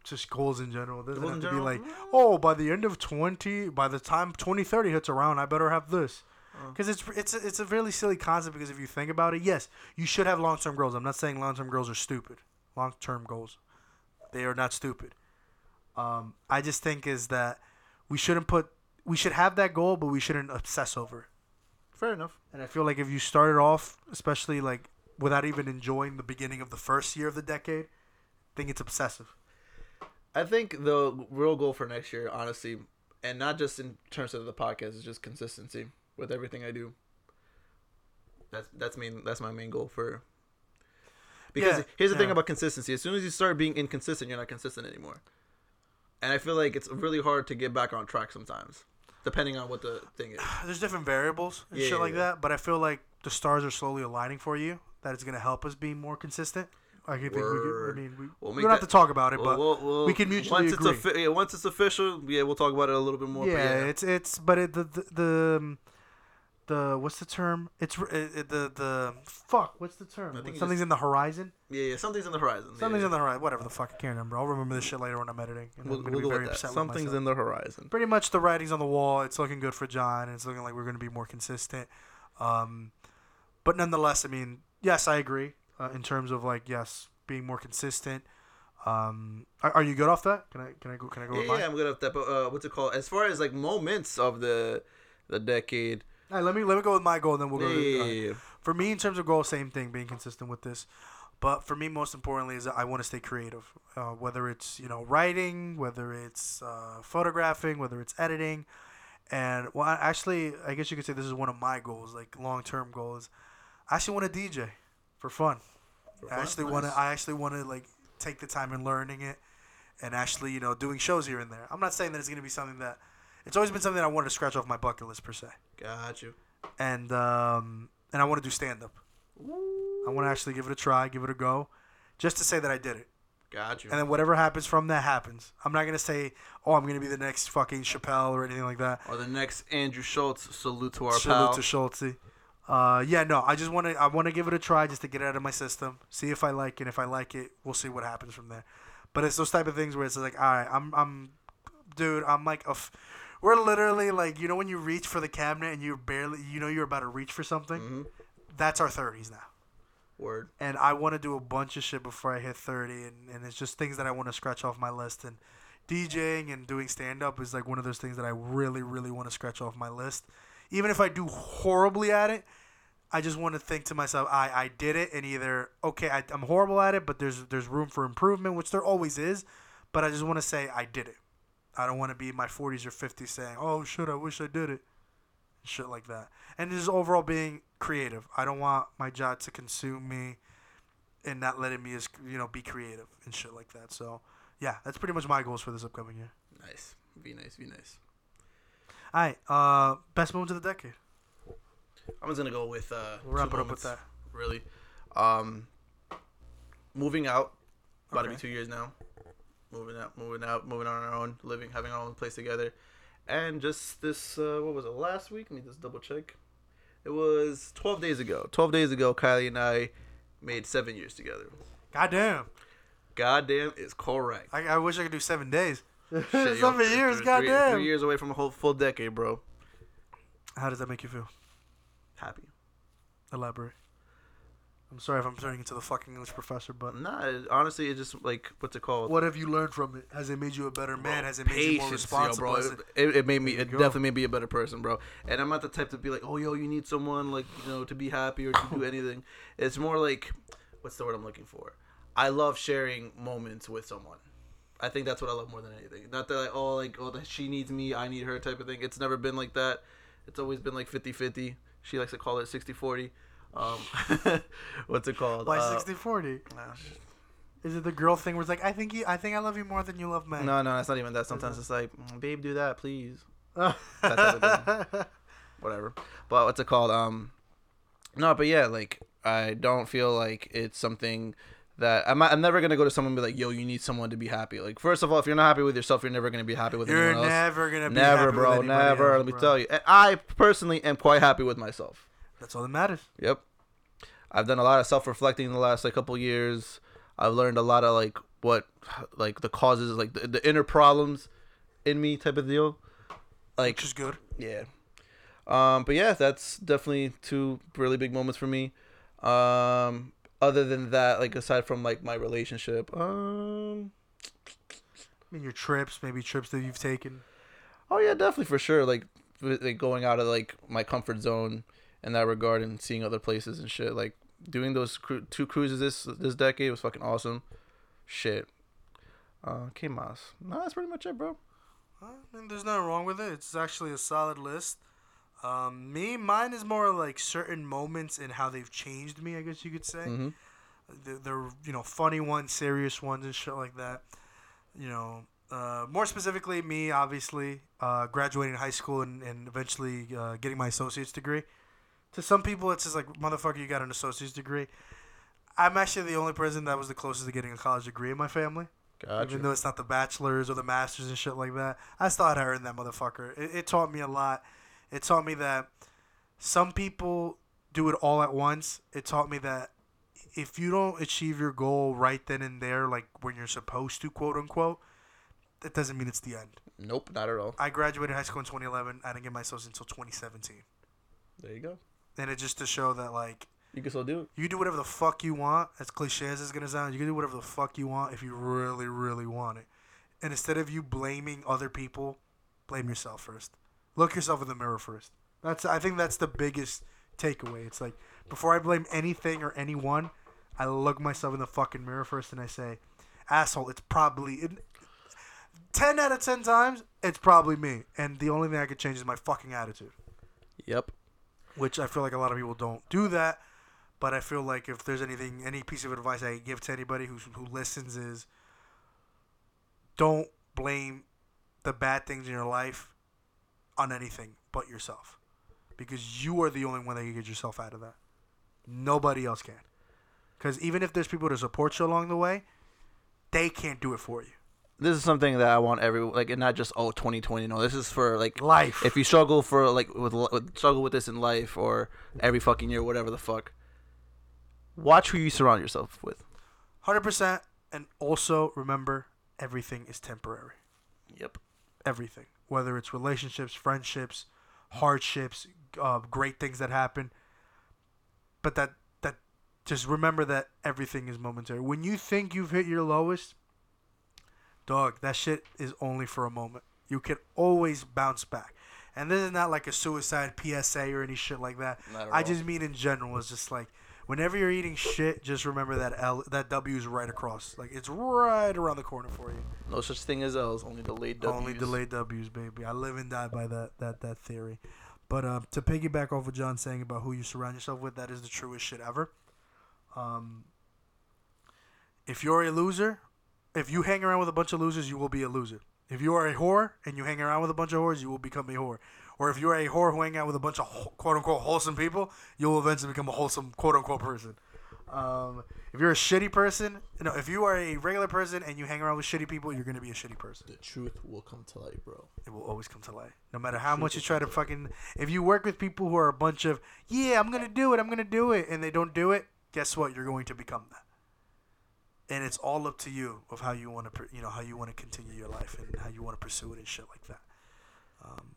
just goals in general. It doesn't have to be like, oh, by the end of 20, by the time 2030 hits around, I better have this. Because it's a really silly concept. Because if you think about it, yes, you should have long-term goals. I'm not saying long-term goals are stupid. Long-term goals, they are not stupid. I just think is that we should have that goal, but we shouldn't obsess over it. Fair enough. And I feel like if you started off, especially like without even enjoying the beginning of the first year of the decade, I think it's obsessive. I think the real goal for next year, honestly, and not just in terms of the podcast, is just consistency with everything I do. That's my main goal for. Because here's the thing about consistency: as soon as you start being inconsistent, you're not consistent anymore. And I feel like it's really hard to get back on track sometimes, depending on what the thing is. There's different variables and that, but I feel like the stars are slowly aligning for you, that it's going to help us be more consistent. I think we don't have to talk about it, but we'll we can mutually agree. Once it's official, we'll talk about it a little bit more. What's the term? What's the term? Something's in the horizon. Something's in the horizon. Something's in the horizon. Whatever the fuck, I can't remember. I'll remember this shit later when I'm editing. And I'm gonna be very upset with myself. Something's in the horizon. Pretty much, the writing's on the wall. It's looking good for John. And it's looking like we're gonna be more consistent. But nonetheless, I mean, yes, I agree in terms of like being more consistent. Are you good off that? Can I go? With mine? I'm good off that. But what's it called? As far as like moments of the decade. All right, let me go with my goal, and then we'll go to For me, in terms of goal, same thing, being consistent with this. But for me, most importantly, is that I want to stay creative, whether it's writing, whether it's photographing, whether it's editing. And well, actually, I guess you could say this is one of my goals, like long-term goals. I actually want to DJ for fun. I actually want to like take the time in learning it, and actually doing shows here and there. I'm not saying that it's going to be something that. It's always been something that I wanted to scratch off my bucket list, per se. Got you. And I want to do stand-up. I want to actually give it a try, give it a go, just to say that I did it. Got you. And then whatever happens from that happens. I'm not going to say, oh, I'm going to be the next fucking Chappelle or anything like that. Or the next Andrew Schultz. Salute to our pal. Salute to Schultzy. I just want to give it a try just to get it out of my system, see if I like it. If I like it, we'll see what happens from there. But it's those type of things where it's like, all right, I'm like a... We're literally like, when you reach for the cabinet and you're barely, you're about to reach for something. Mm-hmm. That's our 30s now. Word. And I want to do a bunch of shit before I hit 30. And it's just things that I want to scratch off my list. And DJing and doing stand-up is like one of those things that I really, really want to scratch off my list. Even if I do horribly at it, I just want to think to myself, I did it. And either, okay, I'm horrible at it, but there's room for improvement, which there always is. But I just want to say I did it. I don't want to be in my 40s or 50s saying, oh, shit, I wish I did it. Shit like that. And just overall being creative. I don't want my job to consume me and not letting me, be creative and shit like that. So, yeah, that's pretty much my goals for this upcoming year. Nice. Be nice. All right. Best moments of the decade. I'm just going to go with we'll wrap it up with that. Really. Moving out. About to be 2 years now. Moving on our own, living, having our own place together. And just this, what was it, last week? Let me just double check. It was 12 days ago. 12 days ago, Kylie and I made 7 years together. Goddamn is correct. I wish I could do 7 days. Shit, 7 years, goddamn. 3 years away from a whole full decade, bro. How does that make you feel? Happy. Elaborate. I'm sorry if I'm turning into the fucking English professor, but... Nah, honestly, it's just, like, what's it called? What have you learned from it? Has it made you a better man? Has it made you more responsible? Yo, bro. It definitely made me a better person, bro. And I'm not the type to be like, oh, yo, you need someone, like, to be happy or to do anything. It's more like, what's the word I'm looking for? I love sharing moments with someone. I think that's what I love more than anything. Not that, she needs me, I need her type of thing. It's never been like that. It's always been, like, 50-50. She likes to call it 60-40. What's it called? Why 60-40? Is it the girl thing where it's like I think I love you more than you love men? No, it's not even that. Sometimes it's like, babe, do that, please. That type of thing. Whatever. But what's it called? No, but yeah, like I don't feel like it's something that I'm never going to go to someone and be like, yo, you need someone to be happy. Like, first of all, if you're not happy with yourself, you're never going to be happy with anyone else. You're never going to be happy with anybody else. Never, bro. Let me tell you. And I personally am quite happy with myself. That's all that matters. Yep. I've done a lot of self-reflecting in the last, like, couple years. I've learned a lot of, like, what, like, the causes, like, the inner problems in me type of deal. Like, which is good. Yeah. But, yeah, that's definitely two really big moments for me. Other than that, like, aside from, like, my relationship, I mean, your trips, maybe trips that you've taken. Oh, yeah, definitely, for sure. Like going out of, like, my comfort zone in that regard and seeing other places and shit. Like, doing those two cruises this decade was fucking awesome. Shit. Que mas? No, that's pretty much it, bro. I mean, there's nothing wrong with it. It's actually a solid list. Mine is more like certain moments and how they've changed me, I guess you could say. Mm-hmm. They're, you know, funny ones, serious ones, and shit like that. You know, more specifically, me, obviously, graduating high school and eventually getting my associate's degree. To some people, it's just like, motherfucker, you got an associate's degree. I'm actually the only person that was the closest to getting a college degree in my family. Gotcha. Even though it's not the bachelor's or the master's and shit like that. I still had to earn that motherfucker. It taught me a lot. It taught me that some people do it all at once. It taught me that if you don't achieve your goal right then and there, like when you're supposed to, quote unquote, that doesn't mean it's the end. Nope, not at all. I graduated high school in 2011. I didn't get my associates until 2017. There you go. And it's just to show that, like, you can still do it. You do whatever the fuck you want. As cliche as it's going to sound, you can do whatever the fuck you want if you really, really want it. And instead of you blaming other people, blame yourself first. Look yourself in the mirror first. I think that's the biggest takeaway. It's like, before I blame anything or anyone, I look myself in the fucking mirror first and I say, asshole, it's probably... 10 out of 10 times, it's probably me. And the only thing I could change is my fucking attitude. Yep. Which I feel like a lot of people don't do that. But I feel like if there's anything, any piece of advice I give to anybody who listens is, don't blame the bad things in your life on anything but yourself, because you are the only one that can get yourself out of that. Nobody else can, because even if there's people to support you along the way, they can't do it for you. This is something that I want everyone, like, and not just 2020. No, this is for, like, life. If you struggle for, like, struggle with this in life or every fucking year, whatever the fuck, watch who you surround yourself with. 100%. And also remember, everything is temporary. Yep. Everything. Whether it's relationships, friendships, hardships, great things that happen. But that just remember that everything is momentary. When you think you've hit your lowest, dog, that shit is only for a moment. You can always bounce back. And this is not like a suicide PSA or any shit like that. I just mean in general. It's just like, whenever you're eating shit, just remember that that W is right across. Like, it's right around the corner for you. No such thing as L's, only delayed W's. Only delayed W's, baby. I live and die by that theory. But to piggyback off what John's saying about who you surround yourself with, that is the truest shit ever. If you're a loser, if you hang around with a bunch of losers, you will be a loser. If you are a whore and you hang around with a bunch of whores, you will become a whore. Or if you're a whore who hang out with a bunch of quote-unquote wholesome people, you'll eventually become a wholesome quote-unquote person. If you're a shitty person, no, if you are a regular person and you hang around with shitty people, you're going to be a shitty person. The truth will come to light, bro. It will always come to light. No matter how much you try to fucking... If you work with people who are a bunch of, yeah, I'm going to do it, and they don't do it, guess what? You're going to become that. And it's all up to you of how you want to, you know, how you want to continue your life and how you want to pursue it and shit like that.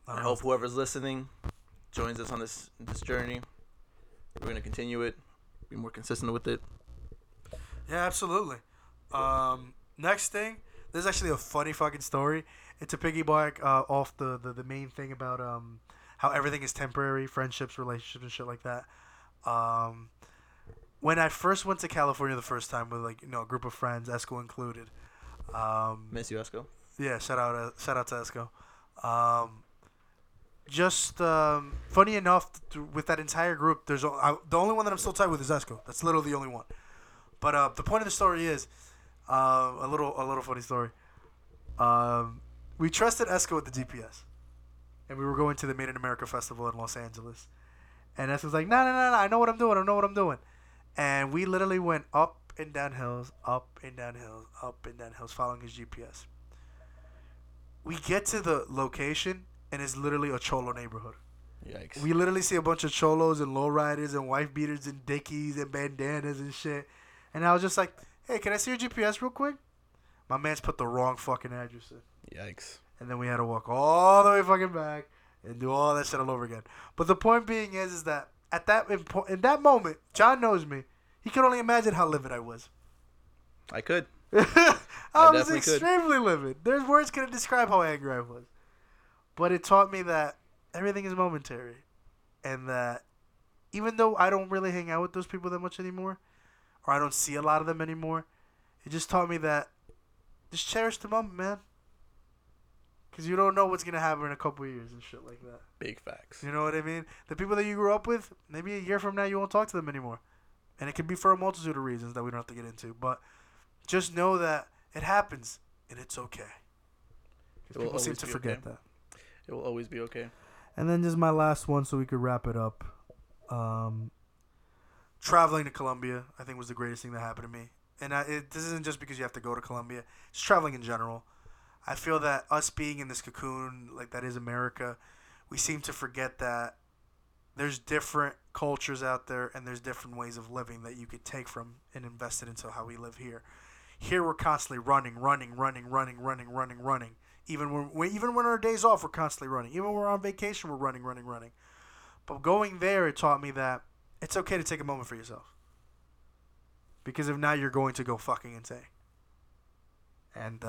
I hope whoever's listening joins us on this journey. We're gonna continue it, be more consistent with it. Yeah, absolutely. Next thing, this is actually a funny fucking story. It's a piggyback off the main thing about how everything is temporary, friendships, relationships, and shit like that. When I first went to California the first time with, like, you know, a group of friends, Esco included. Miss you, Esco. Yeah, shout out to Esco. Funny enough, with that entire group, the only one that I'm still tied with is Esco. That's literally the only one. But the point of the story is a little funny story. We trusted Esco at the DPS, and we were going to the Made in America Festival in Los Angeles. And Esco was like, no, I know what I'm doing. And we literally went up and down hills, up and down hills, up and down hills, following his GPS. We get to the location, and it's literally a Cholo neighborhood. Yikes. We literally see a bunch of Cholos and lowriders and wife beaters and dickies and bandanas and shit. And I was just like, hey, can I see your GPS real quick? My man's put the wrong fucking address in. Yikes. And then we had to walk all the way fucking back and do all that shit all over again. But the point being is that at that in that moment, John knows me. He could only imagine how livid I was. I could. I was extremely livid. There's words couldn't describe how angry I was. But it taught me that everything is momentary. And that even though I don't really hang out with those people that much anymore, or I don't see a lot of them anymore, it just taught me that just cherish the moment, man. Because you don't know what's going to happen in a couple of years and shit like that. Big facts. You know what I mean? The people that you grew up with, maybe a year from now you won't talk to them anymore. And it could be for a multitude of reasons that we don't have to get into. But just know that it happens and it's okay. Because people seem to forget that. It will always be okay. And then just my last one so we could wrap it up. Traveling to Colombia, I think, was the greatest thing that happened to me. And this isn't just because you have to go to Colombia. It's traveling in general. I feel that us being in this cocoon, like that is America, we seem to forget that there's different cultures out there and there's different ways of living that you could take from and invest it into how we live here. Here we're constantly running. Even when our days off, we're constantly running. Even when we're on vacation, we're running. But going there, it taught me that it's okay to take a moment for yourself. Because if not, you're going to go fucking insane. And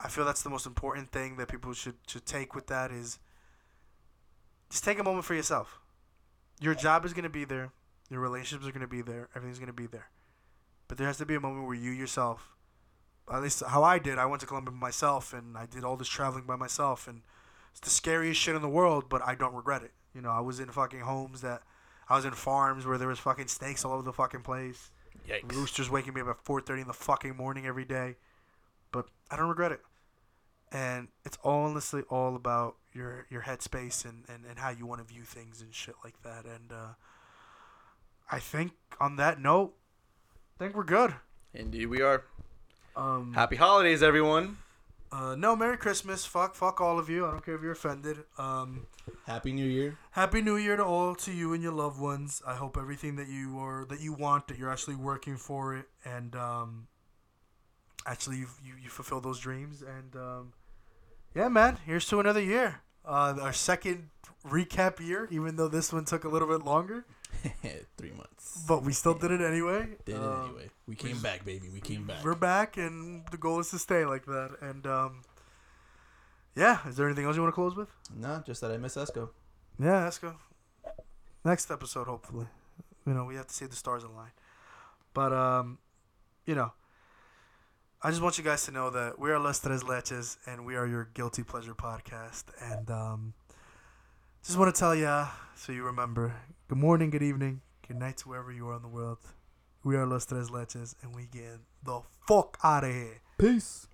I feel that's the most important thing that people should take with that is just take a moment for yourself. Your job is going to be there. Your relationships are going to be there. Everything's going to be there. But there has to be a moment where you yourself, at least how I did, I went to Colombia by myself and I did all this traveling by myself. And it's the scariest shit in the world, but I don't regret it. You know, I was in fucking homes that, I was in farms where there was fucking snakes all over the fucking place. Yikes. Roosters waking me up at 4:30 in the fucking morning every day. But I don't regret it. And it's honestly all about your headspace and how you want to view things and shit like that. And I think on that note, I think we're good. Indeed we are. Happy holidays, everyone. No, Merry Christmas. Fuck all of you. I don't care if you're offended. Happy New Year. Happy New Year to all, to you and your loved ones. I hope everything that you want, that you're actually working for it. And actually you fulfill those dreams. And yeah, man, here's to another year. Our second recap year, even though this one took a little bit longer. 3 months. But we still did it anyway. We came back, baby. We came back. We're back, and the goal is to stay like that. And, yeah, is there anything else you want to close with? No, just that I miss Esco. Yeah, Esco. Next episode, hopefully. You know, we have to see the stars align. But, you know, I just want you guys to know that we are Las Tres Leches, and we are your Guilty Pleasure podcast. And just want to tell you so you remember, good morning, good evening, good night to wherever you are in the world. We are Las Tres Leches, and we get the fuck out of here. Peace.